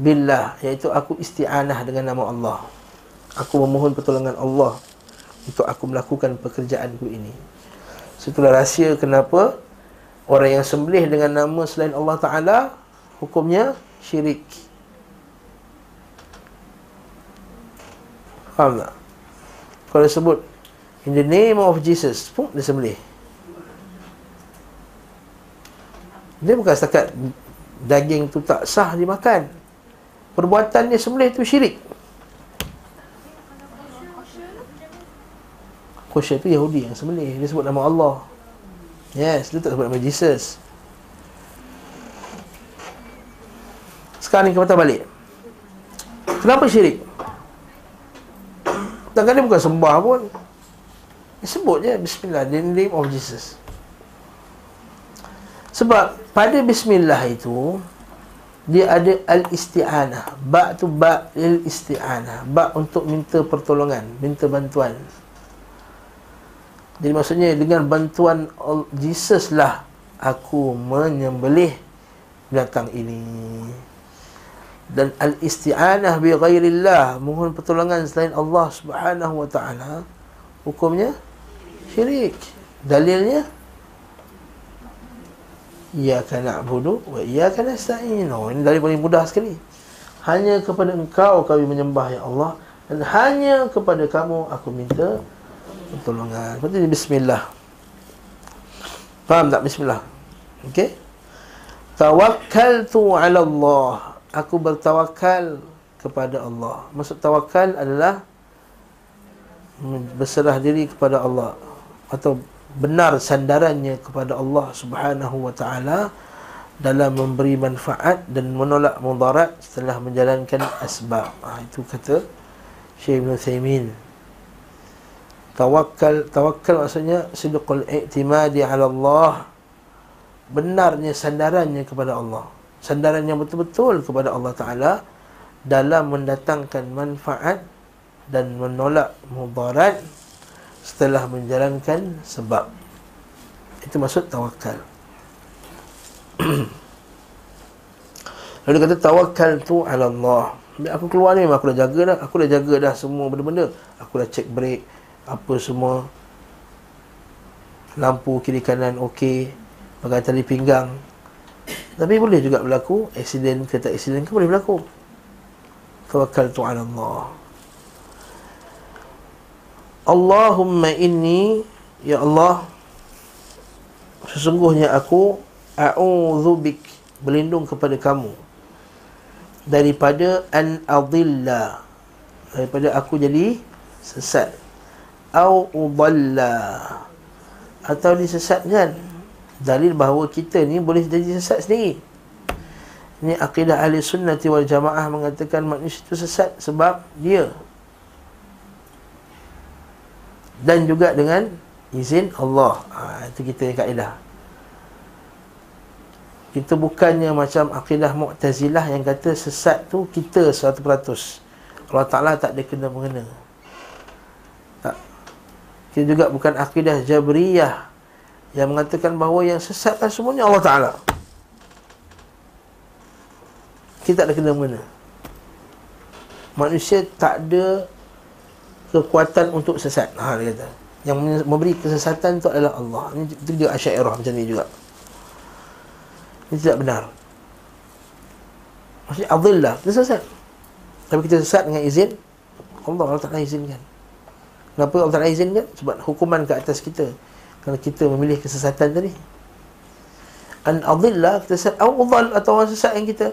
billah, iaitu aku isti'anah dengan nama Allah. Aku memohon pertolongan Allah untuk aku melakukan pekerjaanku ini. Itulah rahsia kenapa orang yang sembelih dengan nama selain Allah Ta'ala hukumnya syirik. Faham tak? Kalau sebut in the name of Jesus pun dia sembelih. Dia bukan setakat daging tu tak sah dimakan. Perbuatan dia sembelih tu syirik. Kosher tu Yahudi yang sembelih. Dia sebut nama Allah. Yes, dia tak sebut nama Jesus. Sekarang ni kita balik. Kenapa syirik? Takkan dia bukan sembah pun. Dia sebut je Bismillah, in the name of Jesus. Sebab pada Bismillah itu dia ada al-isti'anah. Ba' tu ba' lil-isti'anah. Ba' untuk minta pertolongan, minta bantuan. Jadi maksudnya dengan bantuan Jesus lah aku menyembelih binatang ini. Dan al-isti'anah bi ghairillah, mohon pertolongan selain Allah Subhanahu wa ta'ala, hukumnya syirik. Dalilnya iyyaka na'budu wa iyyaka nasta'in. Ini dari paling mudah sekali. Hanya kepada engkau kami menyembah, ya Allah, dan hanya kepada kamu aku minta pertolongan. Berarti Bismillah. Faham tak Bismillah? Okey. Tawakkaltu 'ala Allah. Aku bertawakal kepada Allah. Maksud tawakal adalah berserah diri kepada Allah, atau benar sandarannya kepada Allah Subhanahu wa ta'ala dalam memberi manfaat dan menolak mudarat setelah menjalankan asbab. Itu kata Syekh Ibn Uthaymin. Tawakal maksudnya sidqul i'timadi ala Allah, benarnya sandarannya kepada Allah, sandarannya betul-betul kepada Allah Ta'ala dalam mendatangkan manfaat dan menolak mudarat setelah menjalankan sebab. Itu maksud tawakal. Lalu kata tawakal tu ala Allah. Aku keluar ni memang aku dah jaga dah semua benda-benda. Aku dah check brake, apa semua, lampu kiri kanan okey, pakai tali pinggang. Tapi boleh juga berlaku aksiden, kereta aksiden ke boleh berlaku. Tawakal tu ala Allah. Allahumma inni, ya Allah, sesungguhnya aku a'udzubik, berlindung kepada kamu daripada an adilla, daripada aku jadi sesat, au udalla, atau disesatkan. Dalil bahawa kita ni boleh jadi sesat sendiri. Ini akidah ahli sunnati wal jamaah mengatakan manusia itu sesat sebab dia, dan juga dengan izin Allah. Itu kita kaedah. Kita bukannya macam akidah Mu'tazilah yang kata sesat tu kita 100%. Allah Ta'ala tak ada kena-mengena. Tak. Kita juga bukan akidah Jabriyah yang mengatakan bahawa yang sesatkan semuanya Allah Ta'ala. Kita tak ada kena-mengena. Manusia tak ada kekuatan untuk sesat. Dia kata yang memberi kesesatan itu adalah Allah. Itu dia Asy'ariyah macam ni juga. Ini tidak benar. Maksudnya adillah, kita sesat. Tapi kita sesat dengan izin Allah. Allah Ta'ala izinkan. Kenapa Allah Ta'ala izinkan? Sebab hukuman ke atas kita kalau kita memilih kesesatan tadi. An adillah, kita sesat, atau orang sesat yang kita,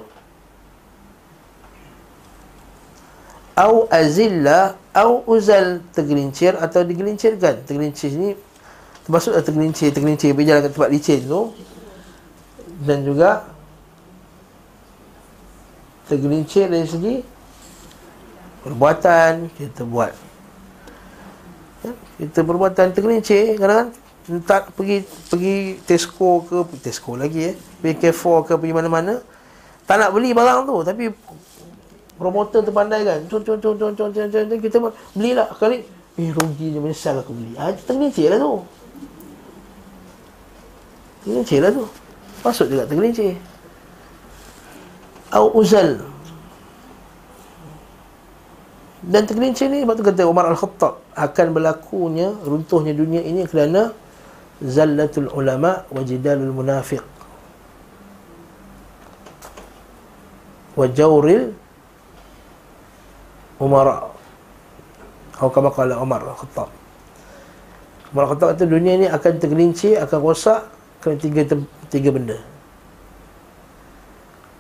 au azillah, au uzal, tergelincir atau digelincirkan. Tergelincir ni termasuk tergelincir berjalan ke tempat licin tu, dan juga tergelincir dari segi perbuatan kita buat, ya? Kita perbuatan tergelincir kadang-kadang hentak pergi Tesco ke Tesco lagi, BK4 ke pergi mana-mana, tak nak beli barang tu, tapi promoter terpandai kan, cun kita belilah kali, rugi je, menyesal aku beli. Tergelincir lah tu, masuk juga tergelincir. Au uzal, dan tergelincir ni, sebab tu kata Umar Al-Khattab, akan berlakunya runtuhnya dunia ini kerana zallatul ulama wa jidalul munafiq wa jawril umara, atau kama qala Umar Al-Khattab. Umar Al-Khattab kata dunia ini akan tergelincir, akan rosak kerana tiga benda.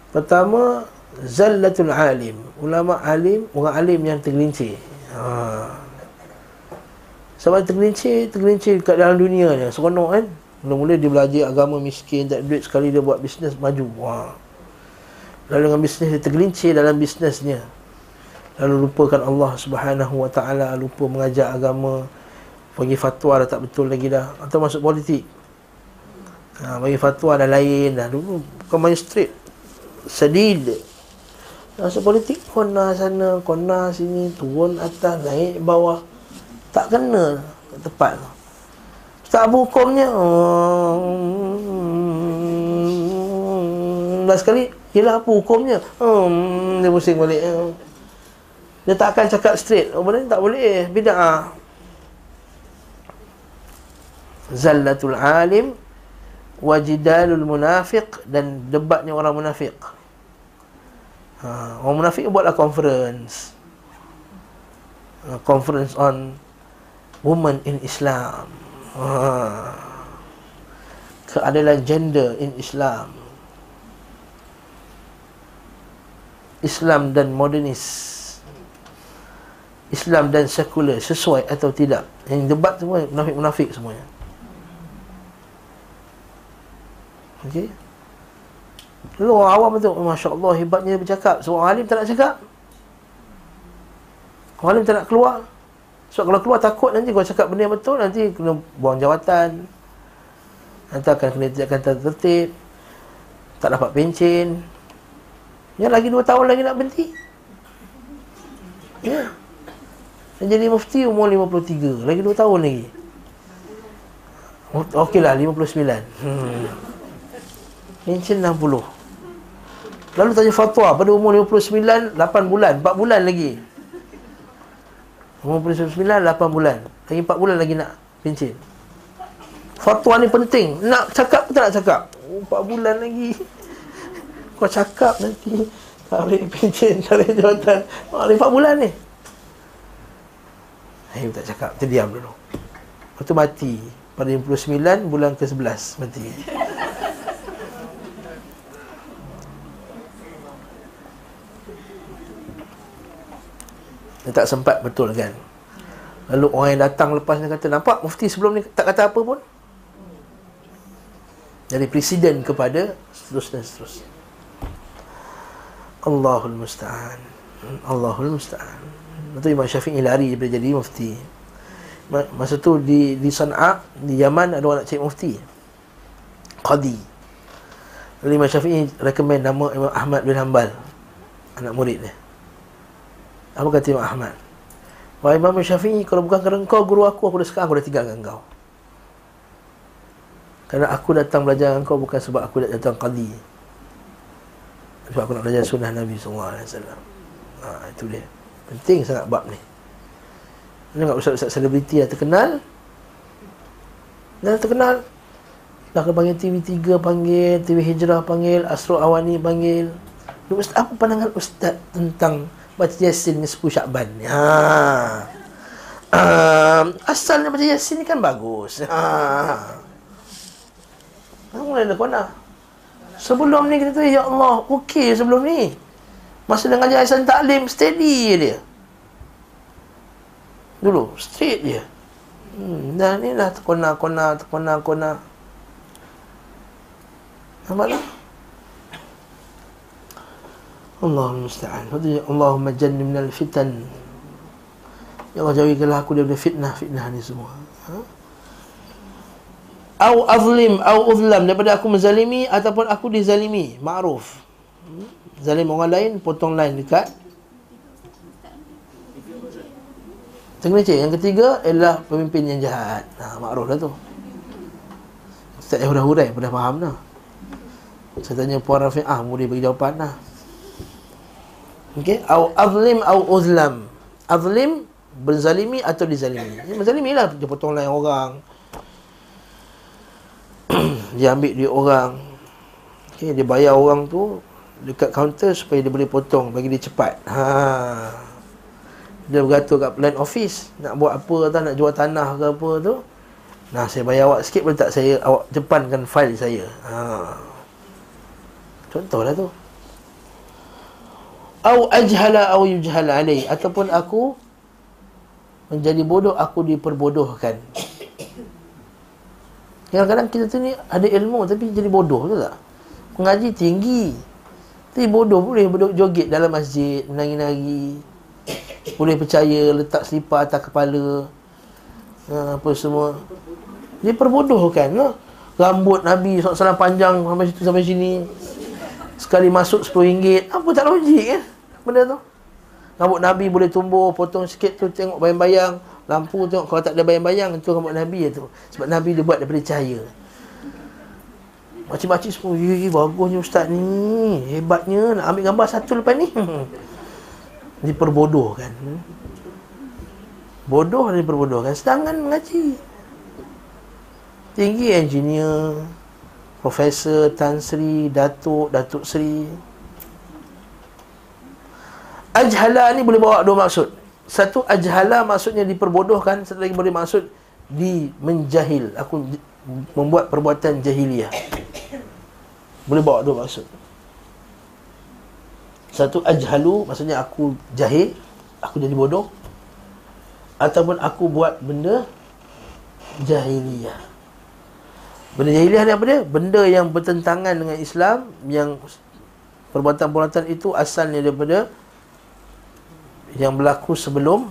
Pertama, zallatul alim, ulama alim, orang alim yang tergelincir. Sebab tergelincir kat dalam dunia ni, seronok kan. Mula-mula dia belajar agama miskin, tak duit, sekali dia buat bisnes maju. Lalu dengan bisnes dia tergelincir dalam bisnesnya, lalu lupakan Allah Subhanahu Wa Taala, lupa mengajar agama, bagi fatwa dah tak betul lagi dah, atau masuk politik. Bagi fatwa dah lain dah, dulu bukan main straight, sedih. Masuk politik kona sana, kona sini, turun atas, naik bawah, tak kena tepat. Ustaz Abu hukumnya last kali, yelah apa hukumnya, dia pusing balik. Dia tak akan cakap straight, benda ni tak boleh, bid'ah. Zallatul alim wa jidalul munafiq, dan debatnya orang munafik. Orang munafik buatlah conference, conference on women in Islam, keadilan gender in Islam, Islam dan modernis, Islam dan sekular sesuai atau tidak. Yang debat semua munafik-munafik semuanya. Okey. Lalu orang awam tu, Masya Allah hebatnya dia bercakap. Sebab orang alim tak nak cakap, orang alim tak nak keluar. Sebab kalau keluar takut nanti kalau cakap benda yang betul, nanti kena buang jawatan, nanti akan kena tindakan tertib, tak dapat pencen. Yang lagi 2 tahun lagi nak berhenti, ya, yeah. Jadi mufti umur 53, lagi 2 tahun lagi. Okey lah, 59. Pencen 60. Lalu tanya fatwa pada umur 59, 8 bulan, 4 bulan lagi. Umur 59, 8 bulan. Lagi 4 bulan lagi nak pencen. Fatwa ni penting. Nak cakap ke tak nak cakap? 4 bulan lagi. Kau cakap nanti tarik pencen, tarik jawatan. 4 bulan ni. Ayuh tak cakap, terdiam dulu. Lepas tu mati pada 59 bulan ke-11 mati. Dia tak sempat betul kan. Lalu orang yang datang lepas ni kata, nampak mufti sebelum ni tak kata apa pun. Jadi presiden kepada seterusnya. Allahul musta'an, Allahul musta'an. Lepas tu Imam Syafi'i lari daripada jadi mufti. Masa tu di Sana'a, di Yaman, ada orang nak cari mufti qadi. Lalu Imam Syafi'i recommend nama Imam Ahmad bin Hanbal, anak murid dia. Apa kata Imam Ahmad? Wahai Imam Syafi'i, kalau bukan kerana kau guru aku dah sekarang aku dah tinggalkan kau. Kerana aku datang belajar dengan kau bukan sebab aku dah datang qadi, sebab aku nak belajar sunnah Nabi SAW. Itu dia. Penting sangat bab ni. Ini enggak ustaz-ustaz selebriti dah terkenal. Dah kena panggil TV3 panggil, TV Hijrah panggil, Astro Awani panggil. Ustaz, apa pandangan ustaz tentang baca Yasin ni 10 Syakban ni? Asalnya baca Yasin ni kan bagus. Mulai dah kena. Sebelum ni kita tu, ya Allah, okey sebelum ni. Masa dengan Yayasan Taklim, steady dia dulu, straight dia. Dah ni lah terkona. Nampak tak? Allahumma musta'an. Allahumma jannibna al-fitan. Ya Allah, jauhikanlah aku daripada fitnah-fitnah ni semua. Au azlim, au uzlam, daripada aku menzalimi ataupun aku dizalimi. Ma'ruf. Zalim orang lain, potong lain dekat tenggelecek. Yang ketiga ialah pemimpin yang jahat. Nah, ma'ruf lah tu. Ustaz yang hurah-hurai pernah faham dah. Saya tanya Puan Rafi'ah, boleh bagi jawapan dah. Okey, au azlim au uzlam. Azlim, berzalimi atau dizalimi. Ya, berzalimi lah, dia potong lain orang. Dia ambil duit orang. Okey, dia bayar orang tu dekat kaunter supaya dia boleh potong bagi dia cepat. Ha. Dia beratur kat plan office, nak buat apa tak, nak jual tanah ke apa tu. Nah, saya bayar awak sikit boleh tak, saya awak depankan fail saya. Ha. Contohlah tu. Au ajhala au yujhal alai, ataupun aku menjadi bodoh, aku diperbodohkan. Kadang-kadang kita tu ni ada ilmu tapi jadi bodoh, betul tak? Mengaji tinggi tapi bodoh, boleh joget dalam masjid, menari-nari. Boleh percaya, letak selipar atas kepala, apa semua. Dia perbodohkan, no? Rambut Nabi SAW panjang sampai situ sampai sini. Sekali masuk RM10. Apa tak logik kan benda tu? Rambut Nabi boleh tumbuh, potong sikit tu tengok bayang-bayang. Lampu tengok, kalau tak ada bayang-bayang tu rambut Nabi tu. Sebab Nabi dia buat daripada cahaya. Makcik-makcik semua, "Ye, bagusnya ustaz ni. Hebatnya, nak ambil gambar satu lepas ni." Diperbodohkan. Bodoh dan diperbodohkan. Sedangkan mengaji tinggi, engineer, Profesor Tan Sri, Datuk Sri. Ajhala ni boleh bawa dua maksud. Satu, ajhala maksudnya diperbodohkan. Satu lagi boleh maksud di menjahil, aku membuat perbuatan jahiliyah. Boleh bawa dua maksud. Satu, ajhalu, maksudnya aku jahil, aku jadi bodoh. Ataupun aku buat benda jahiliyah. Benda jahiliyah ni apa dia? Benda yang bertentangan dengan Islam, yang perbuatan-perbuatan itu asalnya daripada yang berlaku sebelum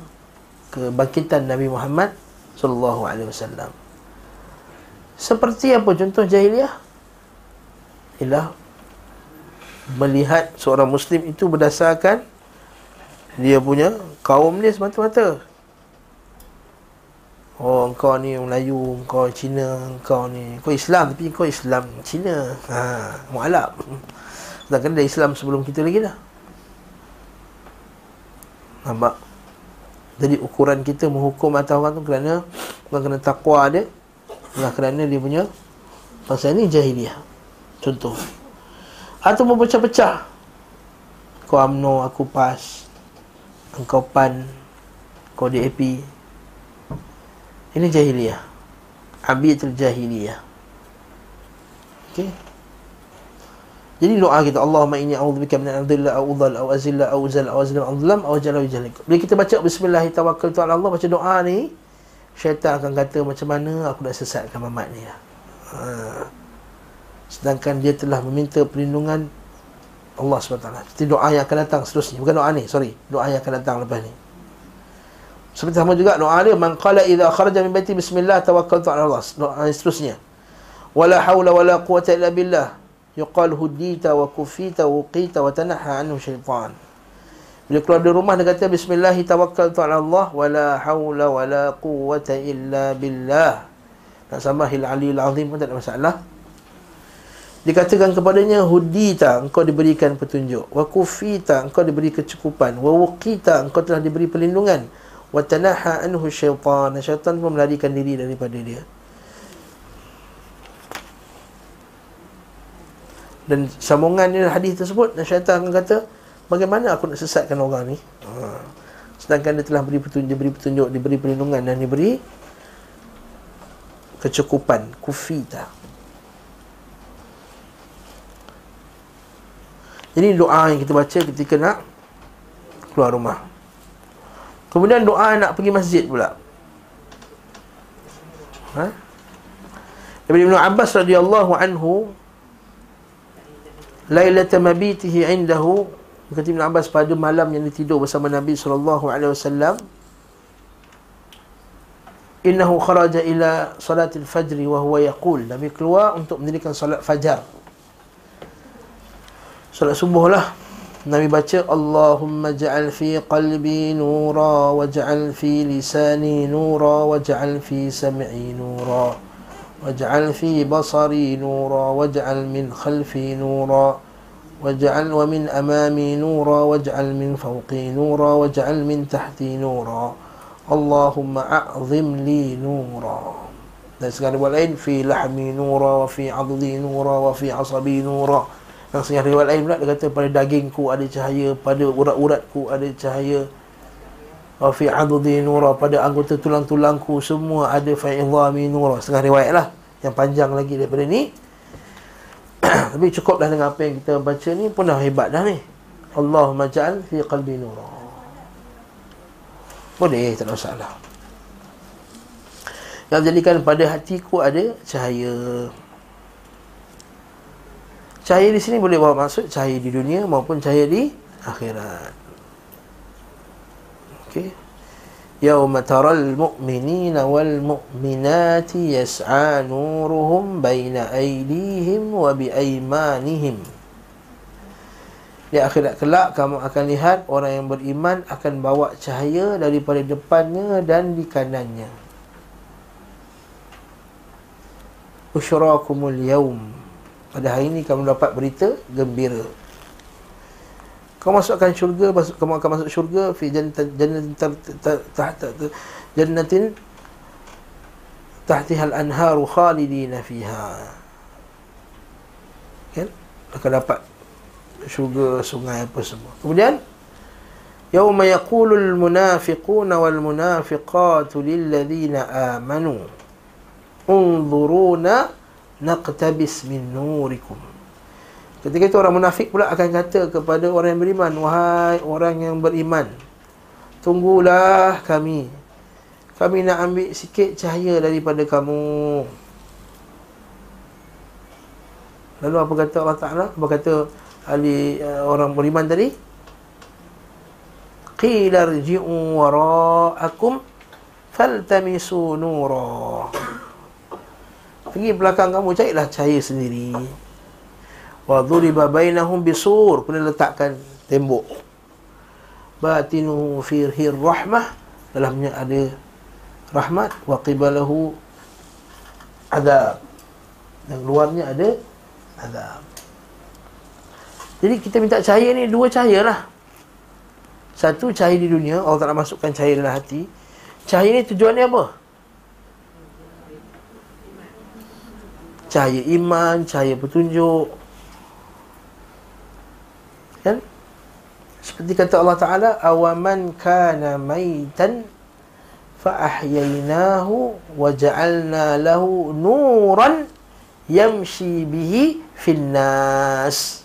kebangkitan Nabi Muhammad SAW. Seperti apa contoh jahiliyah? Ialah melihat seorang Muslim itu berdasarkan dia punya kaum dia semata-mata. Oh, engkau ni Melayu, engkau Cina, engkau ni, kau Islam tapi kau Islam Cina. Ha, mu'alab. Sedangkan dia Islam sebelum kita lagi dah. Nampak? Jadi ukuran kita menghukum atas orang tu kerana bukan kerana taqwa dia, bukan kerana dia punya pasal ni jahiliyah. Contoh. Atau memecah-pecah. Kau UMNO, aku PAS. Engkau PAN, kau DAP. Ini jahiliyah. Abiyatul jahiliyah. Okey. Jadi doa kita, Allahumma inni a'udzubika min al-dhilla au dhal au azilla au zal au azlam au dhlam au jalla jalla. Bila kita baca bismillah tawakkaltu ala Allah, baca doa ni, syaitan akan kata macam mana aku nak sesatkan Mamat ni lah. Ha. Sedangkan dia telah meminta perlindungan Allah SWT. Seperti doa yang akan datang seterusnya. Bukan doa ni, sorry. Doa yang akan datang lepas ni. Seperti sama juga doa dia, man qala idza kharaja min baiti bismillah tawakkaltu ala Allah. Doa seterusnya. Wala haula wala quwwata illa billah. Yuqal hudita wa kufita wa uqita wa tanaha anhu syaitan. Bila keluar dari rumah dia kata bismillah tawakkaltu ala Allah wala haula wala quwwata illa billah. Nak sama hil alil azim pun tak ada masalah. Dikatakan kepadanya, hudita, engkau diberikan petunjuk. Wa kufita, engkau diberi kecukupan. Wa wuqita, engkau telah diberi perlindungan. Wa tanaha anhu syaitan, syaitan pun melarikan diri daripada dia. Dan sambungan dia hadis tersebut, syaitan akan kata, bagaimana aku nak sesatkan orang ni? Ha. Sedangkan dia telah diberi petunjuk, diberi perlindungan dan diberi kecukupan. Kufita. Jadi doa yang kita baca ketika nak keluar rumah. Kemudian doa nak pergi masjid pula. Ha? Daripada Ibn Abbas radhiyallahu anhu, "Lailata mabitihi 'indahu Kata Ibn Abbas, pada malam yang ditidur bersama Nabi SAW, innahu kharaja ila salatil fajri wa huwa yaqul, Nabi keluar untuk mendirikan salat fajar, salat subuh lah. Nabi baca, Allahumma ja'al fi qalbi nura, waj'al fi lisani nura, waj'al fi sam'i nura, waj'al fi basari nura, waj'al min khalfi nura, waj'al wa min amami nura, waj'al min fawqi nura, waj'al min tahti nura, Allahumma a'zim li nura. Dan segala riwayat lain, fi lahmi nura, wa fi 'adli nura, wa fi 'asabi nura. Dan segala riwayat lain pula, dia kata pada dagingku ada cahaya, pada urat-uratku ada cahaya, wa fi 'adli nura, pada anggota tulang-tulangku semua ada fi 'idhami nura. Segala riwayat lah yang panjang lagi daripada ni. Tapi cukup dah dengan apa yang kita baca ni pun dah hebat dah ni. Allahumma ja'al fi qalbi nura, boleh, tak ada masalah. Yang jadikan pada hatiku ada cahaya. Cahaya di sini boleh bawa maksud cahaya di dunia maupun cahaya di akhirat. Okey, yauma taral mu'minina wal mu'minati yas'a nuruhum baina aydihim wa bi aymanihim. Di akhirat kelak kamu akan lihat orang yang beriman akan bawa cahaya daripada depannya dan di kanannya. Usyrakumul yaum, pada hari ini kamu dapat berita gembira. Kamu masukkan syurga, kamu akan masuk syurga, fi jannatin tahtiha al-anharu khalidina fiha. Kan? Akan dapat syurga, sungai apa semua. Kemudian yauma yaqulul munafiquna wal munafiqatu lil ladzina amanu unzuruna naqtabis min nurikum. Ketika itu orang munafik pula akan kata kepada orang yang beriman, wahai orang yang beriman, tunggulah kami, kami nak ambil sikit cahaya daripada kamu. Lalu apa kata Allah Ta'ala? Apa kata ahli orang beriman tadi? Qila rji'u wara'akum faltamisu nura, pergi belakang kamu, carilah cahaya sendiri. Wa dhuriba bainahum bisur, kena letakkan tembok. Batinuhu fihi rahmah, dalamnya ada rahmat. Wa qibalahu azab, dan luarnya ada azab. Jadi kita minta cahaya ni dua cahaya lah. Satu cahaya di dunia, Allah Ta'ala masukkan cahaya dalam hati. Cahaya ni tujuannya apa? Cahaya iman, cahaya petunjuk. Kan? Seperti kata Allah Ta'ala, awaman kana maitan fa'ahyainahu wa ja'alna lahu nuran yamshi bihi finnas.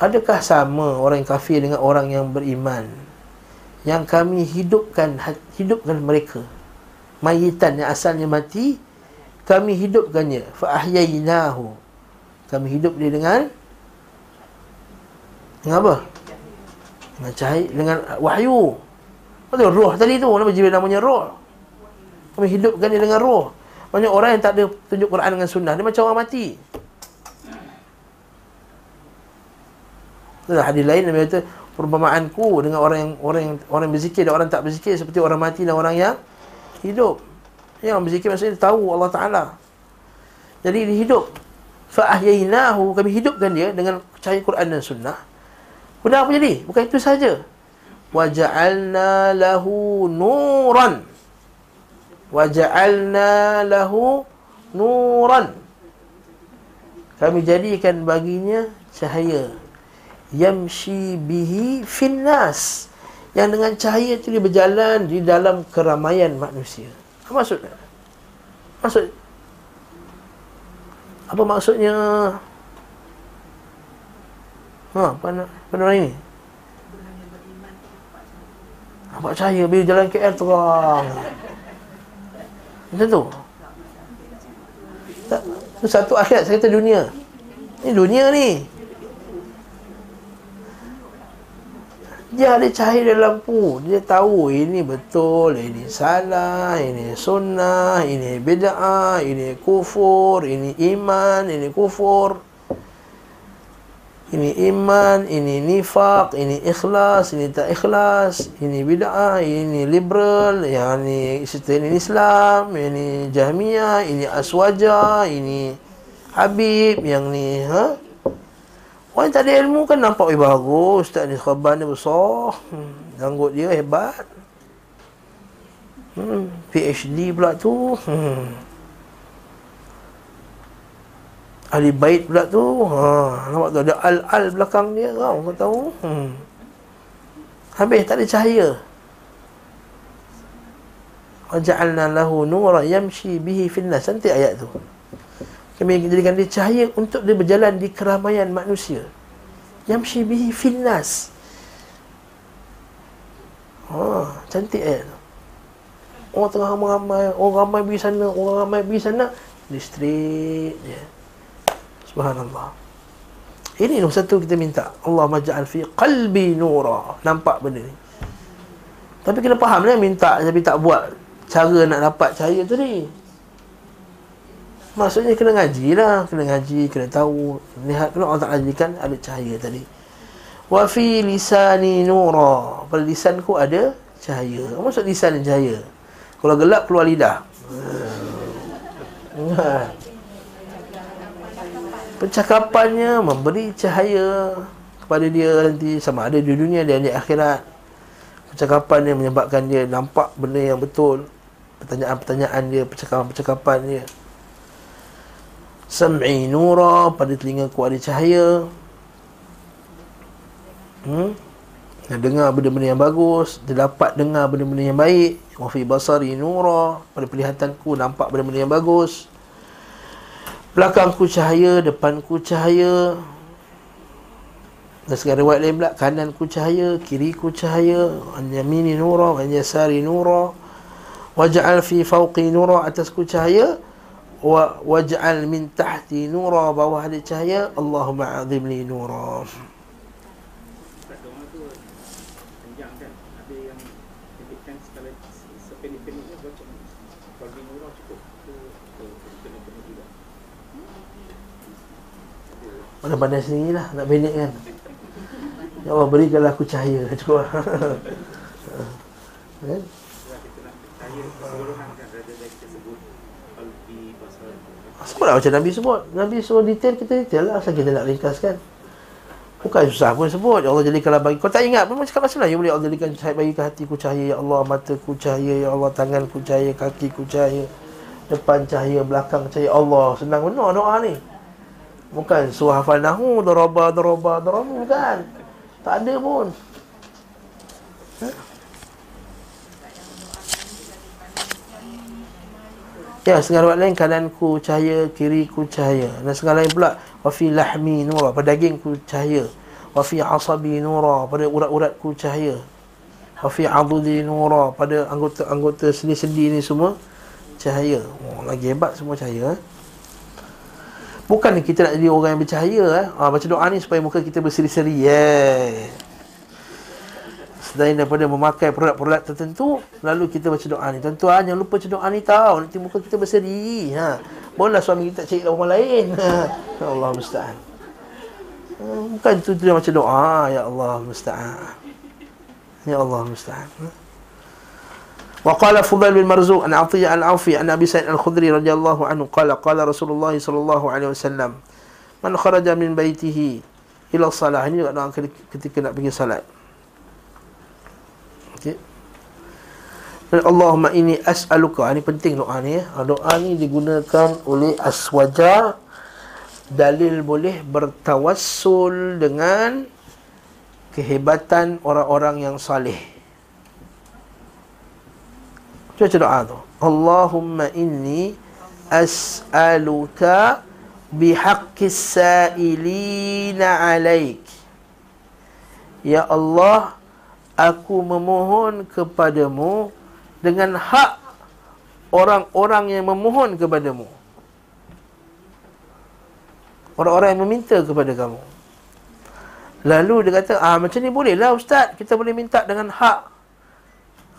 Adakah sama orang kafir dengan orang yang beriman, yang kami hidupkan mereka, maitan yang asalnya mati, kami hidupkannya, fa'ahyainahu, kami hidup dia dengan apa? Dengan cahaya, dengan wahyu. Apa tu? Roh tadi tu. Kenapa Jibril namanya roh? Kami hidupkan dia dengan roh. Banyak orang yang tak ada tunjuk Quran dengan sunnah, dia macam orang mati. Itulah hadis lain Nabi kata, perumpamaanku dengan orang yang berzikir dan orang tak berzikir seperti orang mati dan orang yang hidup. Yang berzikir maksudnya tahu Allah Ta'ala, jadi dia hidup. Fa'ahyainahu, kami hidupkan dia dengan cahaya Quran dan sunnah. Kemudian apa jadi? Bukan itu saja. Waja'alna lahu nuran, waja'alna lahu nuran, kami jadikan baginya cahaya. Yamshi bihi finnas, yang dengan cahaya itu dia berjalan di dalam keramaian manusia. Apa maksudnya? Apa maksudnya? Apa nak ini? Nampak cahaya bila jalan KL terang. Macam tu? Tak, tu satu akhirat, saya kata dunia. Ni dunia ni. Dia ada cahaya dalam lampu. Dia tahu ini betul, ini salah, ini sunnah, ini bid'ah, ini kufur, ini iman, ini kufur. Ini iman, ini nifaq, ini ikhlas, ini tak ikhlas, ini bid'ah, ini liberal, yang ini cerita Islam, ini Jahmiyah, ini Aswaja, ini Habib, yang ni ha? Orang tak ada ilmu kan nampak, bagus, tak ada khabar dia besar. Janggut dia hebat. PhD pula tu. Ahli bait pula tu. Nampak tu ada al-al belakang dia tau, kau tahu. Habis tak ada cahaya. Waja'alna lahu nuran yamshi bihi fin-nas. Cantik ayat tu. Kami jadikan dia cahaya untuk dia berjalan di keramaian manusia. Yamshi bihi finnas. Cantik ayat tu. Orang tengah ramai-ramai, orang ramai pergi sana, orang ramai pergi sana, dia straight je. Subhanallah. Ini nombor satu kita minta. Allah maja'al fi qalbi nura. Nampak benda ni. Tapi kena faham lah, minta tapi tak buat cara nak dapat cahaya tu ni. Maksudnya kena ngaji lah. Kena ngaji, kena tahu. Lihat, kena Allah Ta'ala jadikan ada cahaya tadi. Wa fi lisani nura. Pada lisanku ada cahaya. Maksud lisan dan cahaya. Kalau gelap, keluar lidah. Percakapannya memberi cahaya kepada dia nanti. Sama ada di dunia dan di akhirat. Percakapannya menyebabkan dia nampak benda yang betul. Pertanyaan-pertanyaan dia, percakapan-percakapan dia. Sam'i nura, pada telinga ku ada cahaya. Dia dengar benda-benda yang bagus, dia dapat dengar benda-benda yang baik. Wa fi basari nura, pada penglihatanku nampak benda-benda yang bagus. Belakangku cahaya, depanku cahaya. Dan segala riwayat lain pula, kananku cahaya, kiriku cahaya. An yamini nura, an yasari nura. Waj'al fi fawqi nura, atasku cahaya. Wa waj'al min tahti nura, bawah ada cahaya. Allahumma azim li nura. Pandai-pandai sendiri lah nak pendek kan. Ya Allah, berikanlah aku cahaya. Cukup. Kan? Sebutlah macam Nabi sebut. Nabi suruh detail, kita detail lah. Asal kita nak ringkaskan. Bukan susah pun sebut. Ya Allah jadikanlah bagi. Kau tak ingat pun cakap bahasa lain. Ya Allah jadikan cahaya, bagi ke hatiku cahaya. Ya Allah, mataku cahaya. Ya Allah, tanganku cahaya. Kakiku cahaya. Depan cahaya, belakang cahaya. Allah, senang benar doa ni. Bukan suruh hafal nahu. Darabah, darabah, darabah. Bukan. Tak ada pun. Ya, segala ruat lain, kananku cahaya, kiriku cahaya. Dan segala lain pula, wa fi lahmi nura, pada dagingku cahaya. Wa fi asabi nura, pada urat-uratku cahaya. Wa fi adudi nura, pada anggota-anggota sendi-sendi ni semua cahaya. Oh, lagi hebat semua cahaya. Bukan kita nak jadi orang yang bercahaya. Baca doa ni supaya muka kita berseri-seri. Selain daripada memakai produk-produk tertentu, lalu kita baca doa ni. Tuan-tuan, jangan lupa baca doa ni tau. Nanti muka kita berseri. Bolehlah suami kita tak cari orang lain. Allah musta'an. Bukan tu dia baca doa. Ya Allah musta'an. Ya Allah musta'an. Wa qala Fudail bin Marzuq an Atiyah al-Awfi an Abi Sa'id al-Khudri radhiyallahu anhu qala qala Rasulullah sallallahu alaihi wasallam man kharaja min baitihi ila salah. Ini juga doa ketika nak pergi salat. Allahumma inni as'aluka. Ini penting doa ni. Doa ni digunakan oleh Aswaja. Dalil boleh bertawassul dengan kehebatan orang-orang yang salih. Baca doa tu. Allahumma inni as'aluka bihaqqis sa'ilina alaik. Ya Allah, aku memohon kepadamu dengan hak orang-orang yang memohon kepadamu. Orang-orang yang meminta kepada kamu. Lalu dia kata, macam ni bolehlah ustaz, kita boleh minta dengan hak.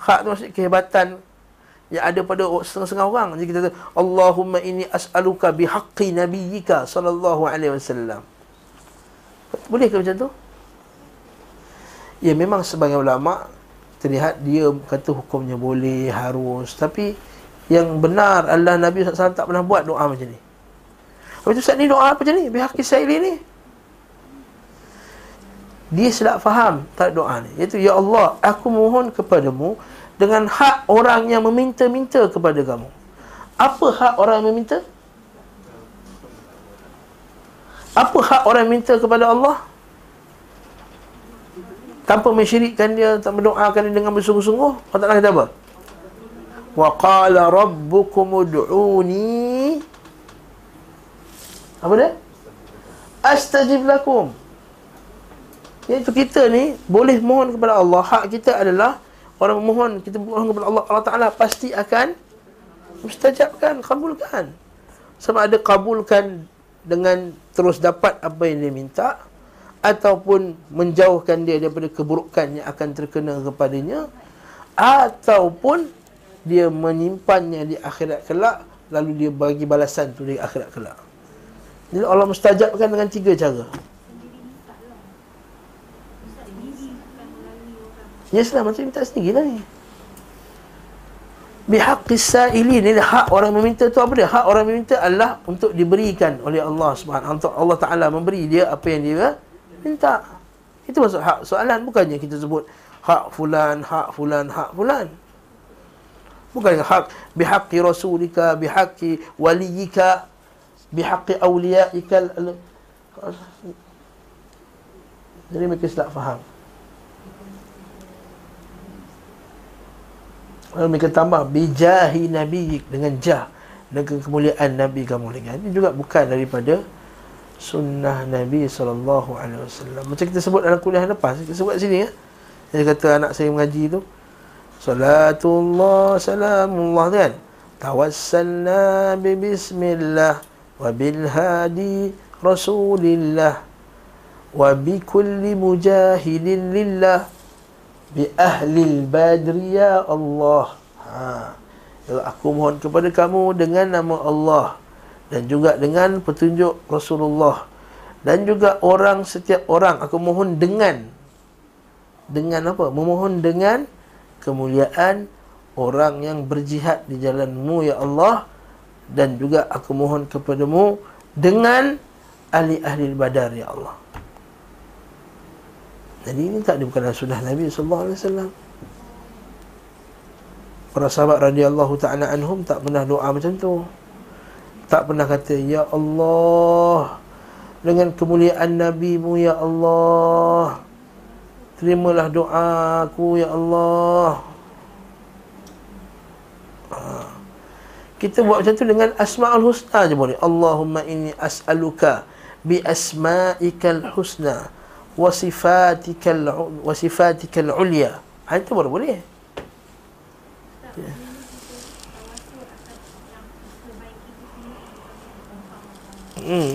Hak tu maksud kehebatan yang ada pada setengah-setengah orang. Jadi kita kata, Allahumma inni as'aluka bihaqqi nabiyyika sallallahu alaihi wasallam. Boleh ke macam tu? Ya, memang sebagai ulama terlihat dia kata hukumnya boleh, harus. Tapi yang benar, Allah Nabi SAW tak pernah buat doa macam ni. Habis tu ustaz, ni doa apa macam ni? Bihaqi Sa'ili ni. Dia silap faham tak doa ni. Iaitu, Ya Allah, aku mohon kepadamu dengan hak orang yang meminta-minta kepada kamu. Apa hak orang yang meminta? Apa hak orang yang minta kepada Allah? Tanpa mensyirikkan dia, tak mendoakan dia dengan bersungguh-sungguh. Kata Allah kata apa? Wa qala rabbukum ud'uni. Apa dia? Astajib lakum. Iaitu kita ni boleh mohon kepada Allah. Hak kita adalah orang memohon, kita mohon kepada Allah, Allah Ta'ala pasti akan mustajabkan, kabulkan. Sama ada kabulkan dengan terus dapat apa yang dia minta, ataupun menjauhkan dia daripada keburukan yang akan terkena kepadanya, ataupun dia menyimpannya di akhirat kelak, lalu dia bagi balasan tu di akhirat kelak. Jadi Allah mustajabkan dengan tiga cara. Yes lah, maksudnya minta sendiri lah ni. Bihaqqi sa'ili ni, hak orang meminta tu apa dia? Hak orang meminta adalah untuk diberikan oleh Allah Subhanahu. Untuk Allah Ta'ala memberi dia apa yang dia minta. Itu maksud hak soalan. Bukannya kita sebut hak fulan, hak fulan, hak fulan. Bukan hak bihaqqi rasulika, bihaqqi waliyika, bihaqqi awliyaika. Jadi mereka silap faham. Lalu mereka tambah bijahi nabiik, dengan jah, dengan kemuliaan Nabi kamu. Dengan ini juga bukan daripada sunnah Nabi SAW. Macam kita sebut dalam kuliah lepas, kita sebut sini ya. Dia kata anak saya mengaji tu, Salatullah salamullah kan, tawassalna bi bismillah wa bil hadi rasulillah wa bi kulli mujahidin lillah bi ahlil badri ya Allah. Aku mohon kepada kamu dengan nama Allah dan juga dengan petunjuk Rasulullah dan juga orang, setiap orang. Aku mohon dengan apa? Memohon dengan kemuliaan orang yang berjihad di jalan-Mu ya Allah, dan juga aku mohon kepadamu dengan ahli-ahli badar ya Allah. Jadi ini tak ada, bukan sunnah Nabi SAW. Para sahabat radhiyallahu ta'ala anhum tak pernah doa macam tu. Tak pernah kata, Ya Allah, dengan kemuliaan Nabi-Mu ya Allah, terimalah doa aku ya Allah. Kita buat macam tu dengan Asma'ul Husna je boleh. Allahumma inni as'aluka bi asma'ikal husna wasifatikal ulia. Itu baru boleh.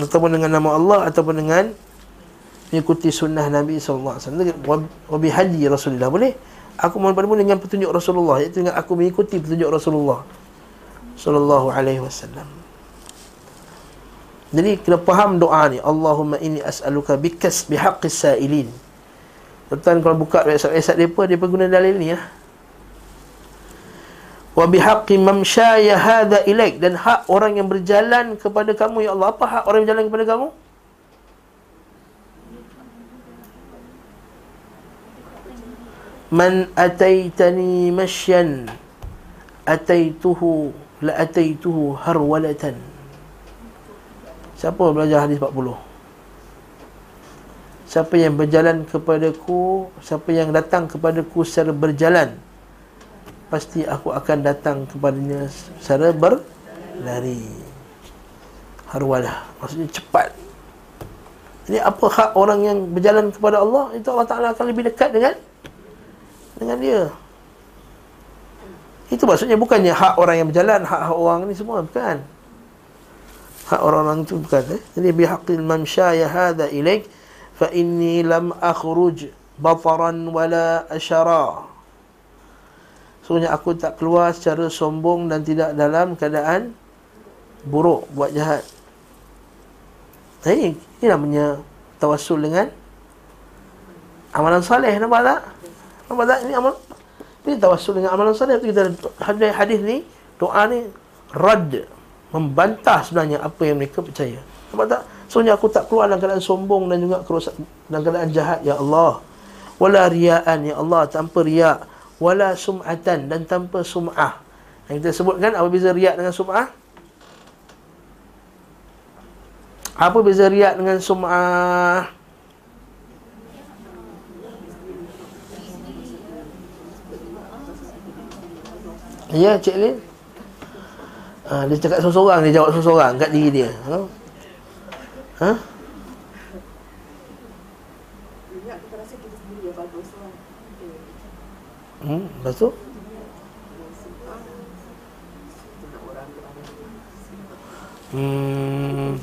Ataupun dengan nama Allah, ataupun dengan mengikuti sunnah Nabi SAW. Wabihadi Rasulullah boleh. Aku mohon padamu dengan petunjuk Rasulullah, iaitu dengan aku mengikuti petunjuk Rasulullah sallallahu alaihi wasallam. Jadi kena faham doa ni. Allahumma inni as'aluka bikas bihaqqis sa'ilin. Tuan kalau buka website depa, depa guna dalil ni ya. Wa bihaqqi mamsyaya hadha ilaik, dan hak orang yang berjalan kepada kamu ya Allah. Apa hak orang yang berjalan kepada kamu? Man ataitani mashyan ataituhu la ataituhu harwalatan. Siapa belajar hadis 40? Siapa yang berjalan kepadaku, siapa yang datang kepadaku secara berjalan, pasti aku akan datang kepadanya secara berlari. Harwalah, maksudnya cepat. Jadi apa hak orang yang berjalan kepada Allah, itu Allah Ta'ala akan lebih dekat dengan dia. Itu maksudnya, bukannya hak orang yang berjalan, hak orang ni semua, bukan. Hak orang-orang itu bukan. Jadi bihaqqil man syaya hadha ilaik fa inni lam akhruj bataran wala asyara. Sesungguhnya aku tak keluar secara sombong dan tidak dalam keadaan buruk, buat jahat. Ini namanya tawassul dengan amalan salih. Nampak tak? Nampak tak? Ini amal, ini tawassul dengan amalan salih. Kita hadis ni, doa ni rad, membantah sebenarnya apa yang mereka percaya. Nampak tak? Sesungguhnya aku tak keluar dalam keadaan sombong dan juga dalam keadaan jahat, ya Allah. Wala ria'an, ya Allah, tanpa ria'. Wala sum'atan, dan tanpa sum'ah. Yang kita sebutkan, apa beza ria' dengan sum'ah? Apa beza riak dengan sum'ah? Ya, Cik Lin? Dia cakap seorang-seorang, dia jawab seorang-seorang kat diri dia. Ha? Lepas tu?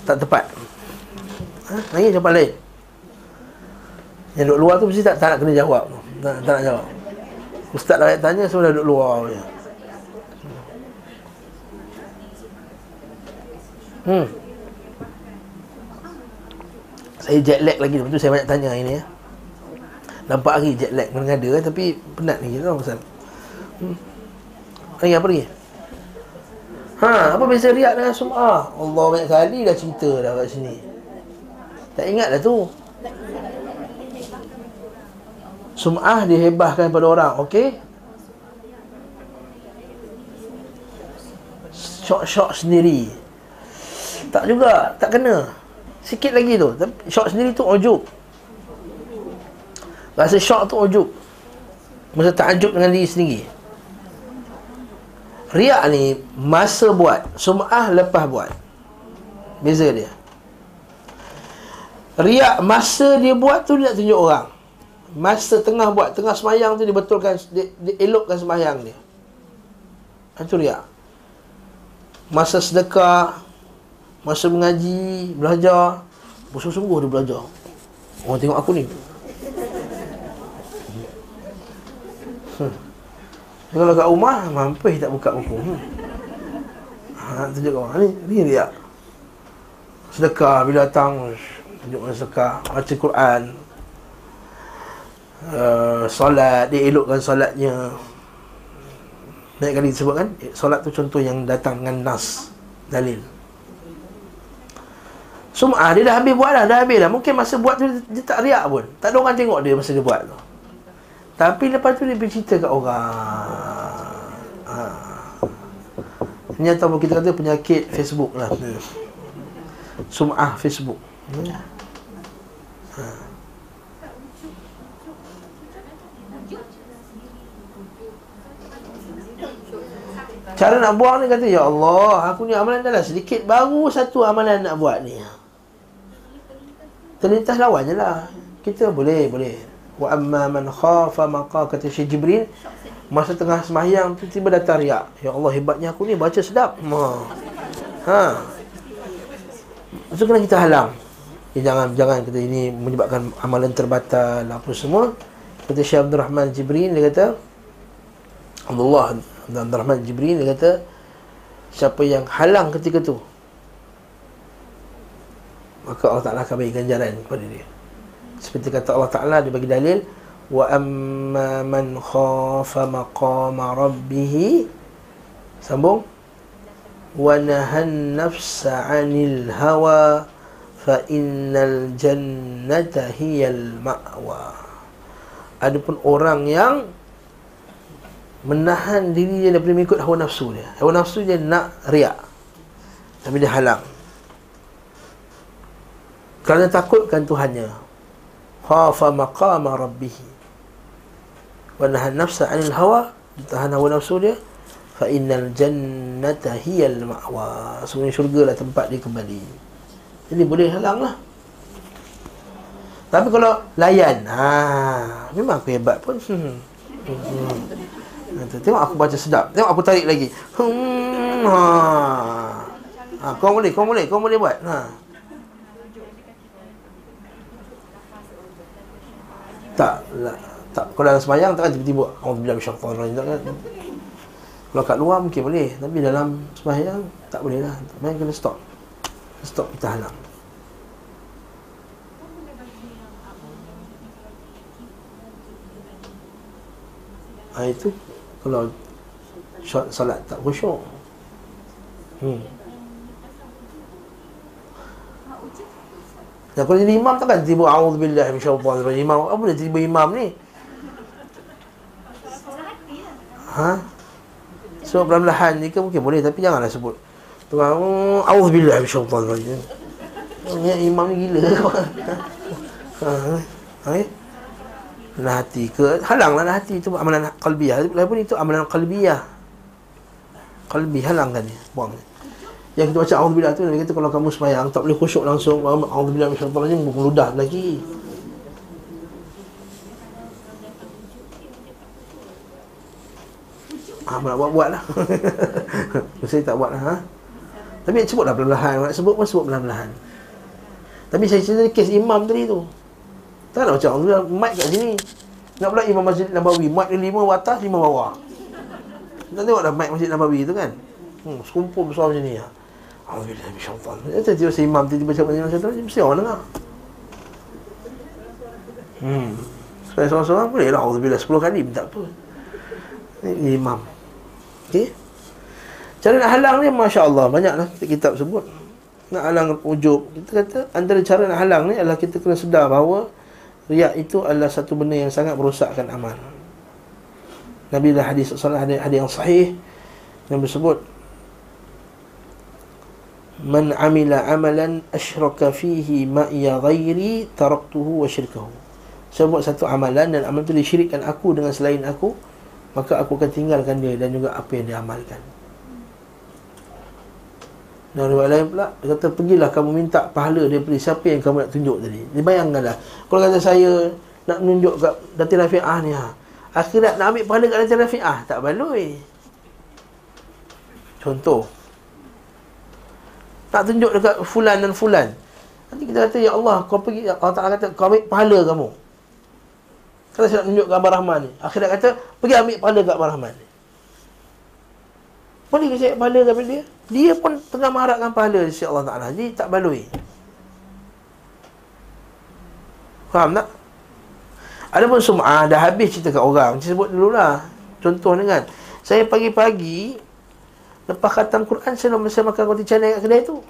Tak tepat. Lagi jawapan lain. Yang duduk luar tu mesti tak nak kena jawab. Tak nak jawab. Ustaz dah tanya, semua dah duduk luar je. Saya jet lag lagi, lepas tu saya banyak tanya ini ya. Nampak lagi jet lag mengada, tapi penat ni kita pasal. Lagi apa lagi? Apa beza riak dengan sum'ah? Allah, banyak kali dah cerita dah kat sini. Tak ingat dah tu. Sum'ah dihebahkan pada orang. Okey, syok-syok sendiri. Tak juga, tak kena. Sikit lagi tu. Syok sendiri tu ujub. Rasa syok tu ujub. Masa takjub dengan diri sendiri. Riak ni masa buat, sum'ah lepas buat. Beza dia. Riak masa dia buat tu dia nak tunjuk orang. Masa tengah buat, tengah semayang tu dia betulkan, dia elokkan semayang dia. Itu riak. Masa sedekah, masa mengaji, belajar, bersungguh-sungguh dia belajar. Orang tengok aku ni. Kalau kat rumah, mampir tak buka buku. Tunjuk orang ni riak. Sedekah bila datang, tunjuk orang sedekah, baca Quran, solat, dia elokkan solatnya. Banyak kali disebut kan, solat tu contoh yang datang dengan nas, dalil. Sum'ah, dia dah habis buat dah, mungkin masa buat tu dia tak riak pun, tak ada orang tengok dia masa dia buat tu. Tapi lepas tu dia bercerita kat orang. Ini atau kita kata penyakit Facebook lah. Sum'ah Facebook. Cara nak buang ni kata, ya Allah, aku ni amalan dah lah sedikit, baru satu amalan nak buat ni. Terlintas lawan je lah. Kita boleh. Wa amma man khafa maqa, kata Syekh Jibril, masa tengah sembahyang tu tiba datang riak. Ya Allah, hebatnya aku ni baca sedap. Itu kena kita halang. Jangan kata ini menyebabkan amalan terbatal apa semua. Kata Syekh Abdul Rahman Jibrin dia kata, siapa yang halang ketika tu, maka Allah Ta'ala akan bagi ganjaran kepada dia. Seperti kata Allah Ta'ala, dia bagi dalil, wa amma man khafa maqama rabbih, sambung, wa nahan nafsa 'anil hawa fa innal jannata hiyal ma'wa. Adapun orang yang menahan diri dia daripada mengikut hawa nafsu dia. Hawa nafsu dia nak riak, tapi dia halang kerana takutkan Tuhannya. Khafa maqama rabbih wa nahan nafsa 'anil hawa, ditahan hawa nafsu dia, fa innal jannata hiyal ma'wa. Sebenarnya syurgalah tempat dia kembali. Jadi boleh halang lah. Tapi kalau layan, memang aku hebat pun. Tengok aku baca sedap, tengok aku tarik lagi. Kau boleh buat. tak, kalau dalam sembahyang tak tiba-tiba auzubillahi minasyaitanir rajim tak kan. Kalau kat luar mungkin boleh, tapi dalam sembahyang tak boleh lah. Sembahyang kena stop. Stop, kita halang. Itu kalau solat tak khusyuk. Dan kalau jadi imam takkan tiba a'udzubillahi minasyaitanir rajim. Imam apa dia tiba imam ni? So perlahan-lahan ni ke mungkin boleh, tapi janganlah sebut tu a'udzubillahi minasyaitanir rajim. Ni imam ni gila. Nah hati ke halanglah hati tu amalan qalbiyah. Lagipun itu amalan qalbiyah. Qalbi halangkan dia, buang dia. Yang kita baca a'udzubillah tu, dia kata kalau kamu sembahyang tak boleh khusyuk langsung a'udzubillah minasyaitanir rajim meludah lagi. Nak buat-buatlah. Saya tak buatlah. Tapi sebutlah perlahan-lahan. Nak sebut pun sebut perlahan-lahan. Tapi saya cerita kes imam tadi tu. Tak nak baca a'udzubillah, mic kat sini. Nak pula imam Masjid Nabawi, mic 5 atas, 5 bawah. Kita tengok dah mic Masjid Nabawi tu kan. Sekumpul besar macam ni. Alhamdulillah, insyaAllah. Tiba-tiba imam, tiba-tiba macam ni, mesti orang dengar. Sebenarnya seorang-seorang boleh lah, alhamdulillah, 10 kali, tak apa. Ini imam. Okey. Cara nak halang ni, Masya Allah, banyaklah kitab sebut. Nak halang ujub. Kita kata, antara cara nak halang ni adalah kita kena sedar bahawa riak itu adalah satu benda yang sangat merosakkan amal. Nabi dah hadis, hadis yang sahih, yang bersebut man amila amalan asyraka fihi ma'iya ghairi taraktuhu wa syirkahu. Saya buat satu amalan dan amalan itu disyirikkan aku dengan selain aku, maka aku akan tinggalkan dia dan juga apa yang dia amalkan. Dan riwayat lain pula dia kata pergilah kamu minta pahala daripada siapa yang kamu nak tunjuk tadi. Dibayangkanlah kalau kata saya nak menunjuk kat Datin Rafi'ah ni, akhirat nak ambil pahala kat Datin Rafi'ah tak baloi. Contoh tak tunjuk dekat fulan dan fulan. Nanti kita kata, ya Allah, kau pergi, Allah Ta'ala kata, kau ambil pahala kamu. Kalau saya nak tunjuk kat Abang Rahman ni, akhirat kata, pergi ambil pahala kat Abang Rahman ni. Boleh ke saya pahala daripada dia? Dia pun tengah mengharapkan pahala di sisi Allah Ta'ala. Jadi tak baloi. Faham tak? Adapun sum'ah, dah habis cerita kat orang. Saya sebut dululah. Contohnya kan, saya pagi-pagi lepas khatam Quran, saya makan roti canai kat kedai tu.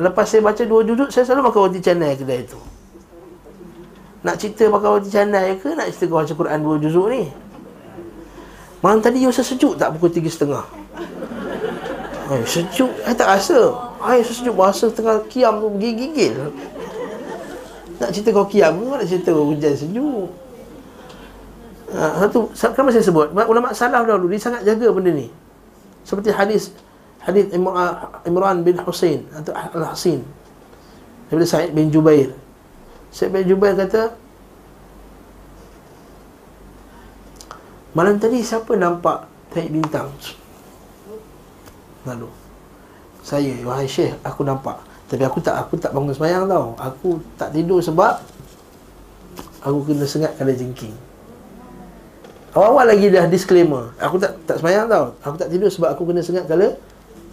Lepas saya baca 2 juzuk, saya selalu makan roti canai kat kedai tu. Nak cerita makan roti canai ke? Nak cerita baca Quran 2 juzuk ni? Malam tadi saya sejuk tak pukul 3.30? Sejuk? Tak rasa. Sejuk berasa tengah kiam tu, gigil. Nak cerita kau kiam ke? Nak cerita hujan sejuk? Satu, kenapa saya sebut? Ulama salaf dahulu, dia sangat jaga benda ni. Seperti hadis Imran bin Husain atau Al-Husain daripada Sa'id bin Jubair. Sa'id bin Jubair kata, malam tadi siapa nampak tahi bintang? Lalu saya, wahai Syekh, aku nampak. Tapi aku tak bangun sembahyang tau. Aku tak tidur sebab aku kena sengat kala jengking. Awal-awal lagi dah disclaimer. Aku tak semayang tau. Aku tak tidur sebab aku kena sengat kala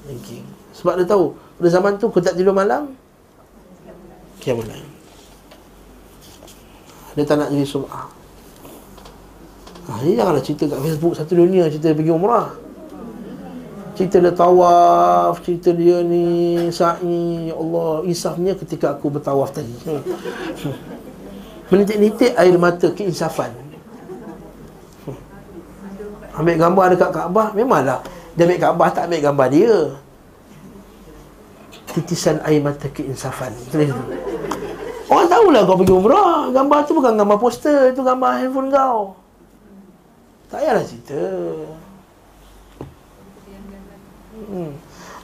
thinking. Sebab dia tahu pada zaman tu kau tak tidur malam, kiamat lain. Dia tak nak jadi sum'ah. Dia janganlah cerita kat Facebook satu dunia. Cerita pergi umrah, cerita dia tawaf, cerita dia ni sa'i. Ya Allah, insafnya ketika aku bertawaf tadi menitik-nitik air mata keinsafan. Ambil gambar dekat Kaabah, memanglah dia ambil Kaabah, tak ambil gambar dia. Titisan air mata keinsafan. Orang tahulah kau pergi umrah. Gambar tu bukan gambar poster, itu gambar handphone kau. Tak payahlah cerita.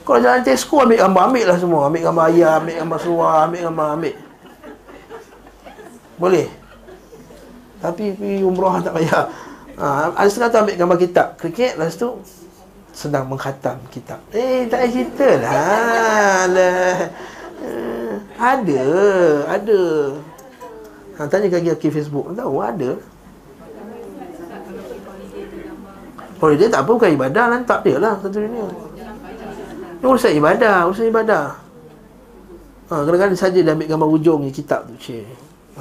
Kalau jalan Tesco, ambil gambar, ambil lah semua. Ambil gambar ayam, ambil gambar seluar, ambil gambar, ambil. Boleh. Tapi pergi umrah tak payah. Ada setengah tu ambil gambar kitab kriket, lepas tu sedang mengkhatam kitab. Tak ada cerita lah. Ada Tanya ke Aki Facebook. Tahu ada. Holiday tak apa, bukan ibadah. Lantak dia lah satu dunia. Ini urusan ibadah. Urusan ibadah. Kadang-kadang saja dia ambil gambar ujungnya kitab tu. Cik,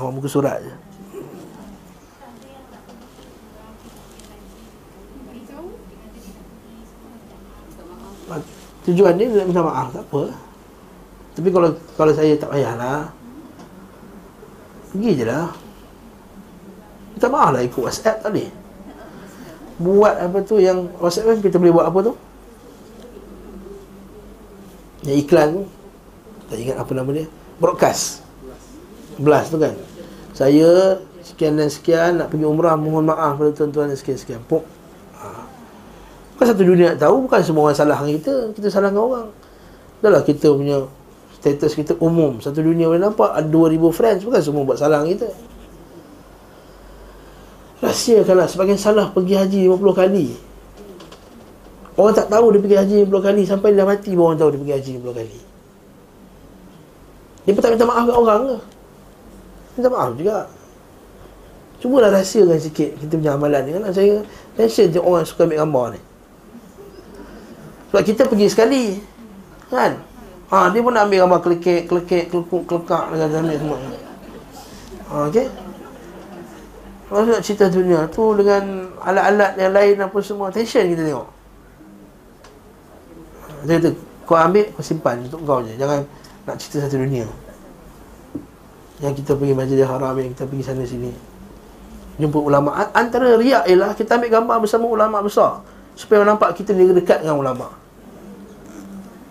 awak buka surat je. Tujuan dia nak minta maaf, tak apa. Tapi kalau saya tak payahlah. Pergi je lah. Minta maaf lah ikut WhatsApp tadi. Buat apa tu yang WhatsApp kan kita boleh buat apa tu? Yang iklan tu. Tak ingat apa nama dia. Broadcast. Blast tu kan. Saya sekian dan sekian nak pergi umrah, mohon maaf pada tuan-tuan dan sekian-sekian. Pop. Bukan satu dunia nak tahu, bukan semua orang salahkan kita, kita salahkan orang. Dahlah kita punya status kita umum, satu dunia boleh nampak, ada 2000 friends, bukan semua buat salahkan kita. Rahsiakanlah, sebagian salah pergi haji 50 kali. Orang tak tahu dia pergi haji 50 kali, sampai dia dah mati baru orang tahu dia pergi haji 50 kali. Dia pun tak minta maaf kat orang ke? Minta maaf juga. Cubalah rahsiakan sikit kita punya amalan ni. Kan saya mention je orang suka ambil gambar ni. Sebab kita pergi sekali kan, dia pun nak ambil gambar kelekek, kelekak dengan sana semua. Okey, kalau nak cerita dunia tu dengan alat-alat yang lain apa semua, tension kita tengok. Dia kata, kau ambil, kau simpan untuk kau je, jangan nak cerita satu dunia. Yang kita pergi Masjidil Haram, yang kita pergi sana sini, jumpa ulama. Antara riak ialah kita ambil gambar bersama ulama besar supaya nampak kita ni dekat dengan ulama.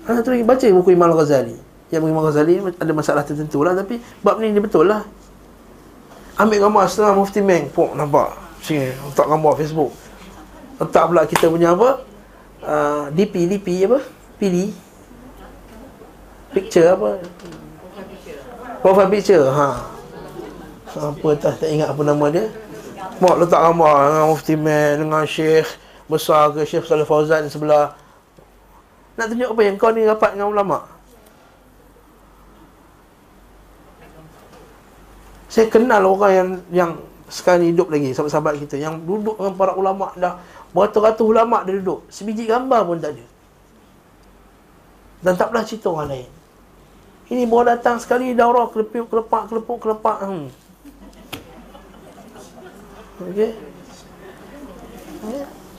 Terus baca buku Imam Al-Ghazali. Yang Imam Al-Ghazali ada masalah tertentu lah, tapi bab ni dia betul lah. Ambil gambar setengah Mufti Meng, pok nampak sini, letak gambar Facebook. Letak pula kita punya apa, DP apa, PD picture apa, profile picture. Apa tak ingat apa nama dia. Mak letak gambar dengan Mufti Man, dengan Syekh besar ke, Syekh Saleh Fauzan sebelah. Nak tunjuk apa yang kau ni rapat dengan ulama. Saya kenal orang yang sekarang ni hidup lagi, sahabat-sahabat kita yang duduk dengan para ulama, dah beratus-ratus ulama dia duduk, sebiji gambar pun tak ada. Dan tak pernah cerita orang lain. Ini baru datang sekali daurah, kelepuk-kelepak. Okay.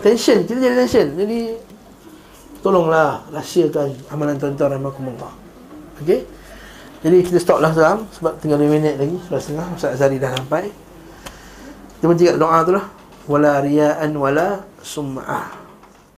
Tension, kita jadi tension. Jadi tolonglah rahsiakan amalan tuan-tuan rahimahumullah. Okey. Jadi kita stop lah sekarang sebab tinggal 5 minit lagi, 1.5. Ustaz Azhari dah sampai. Kita menjaga doa tu lah. Wala ria'an wala sum'ah.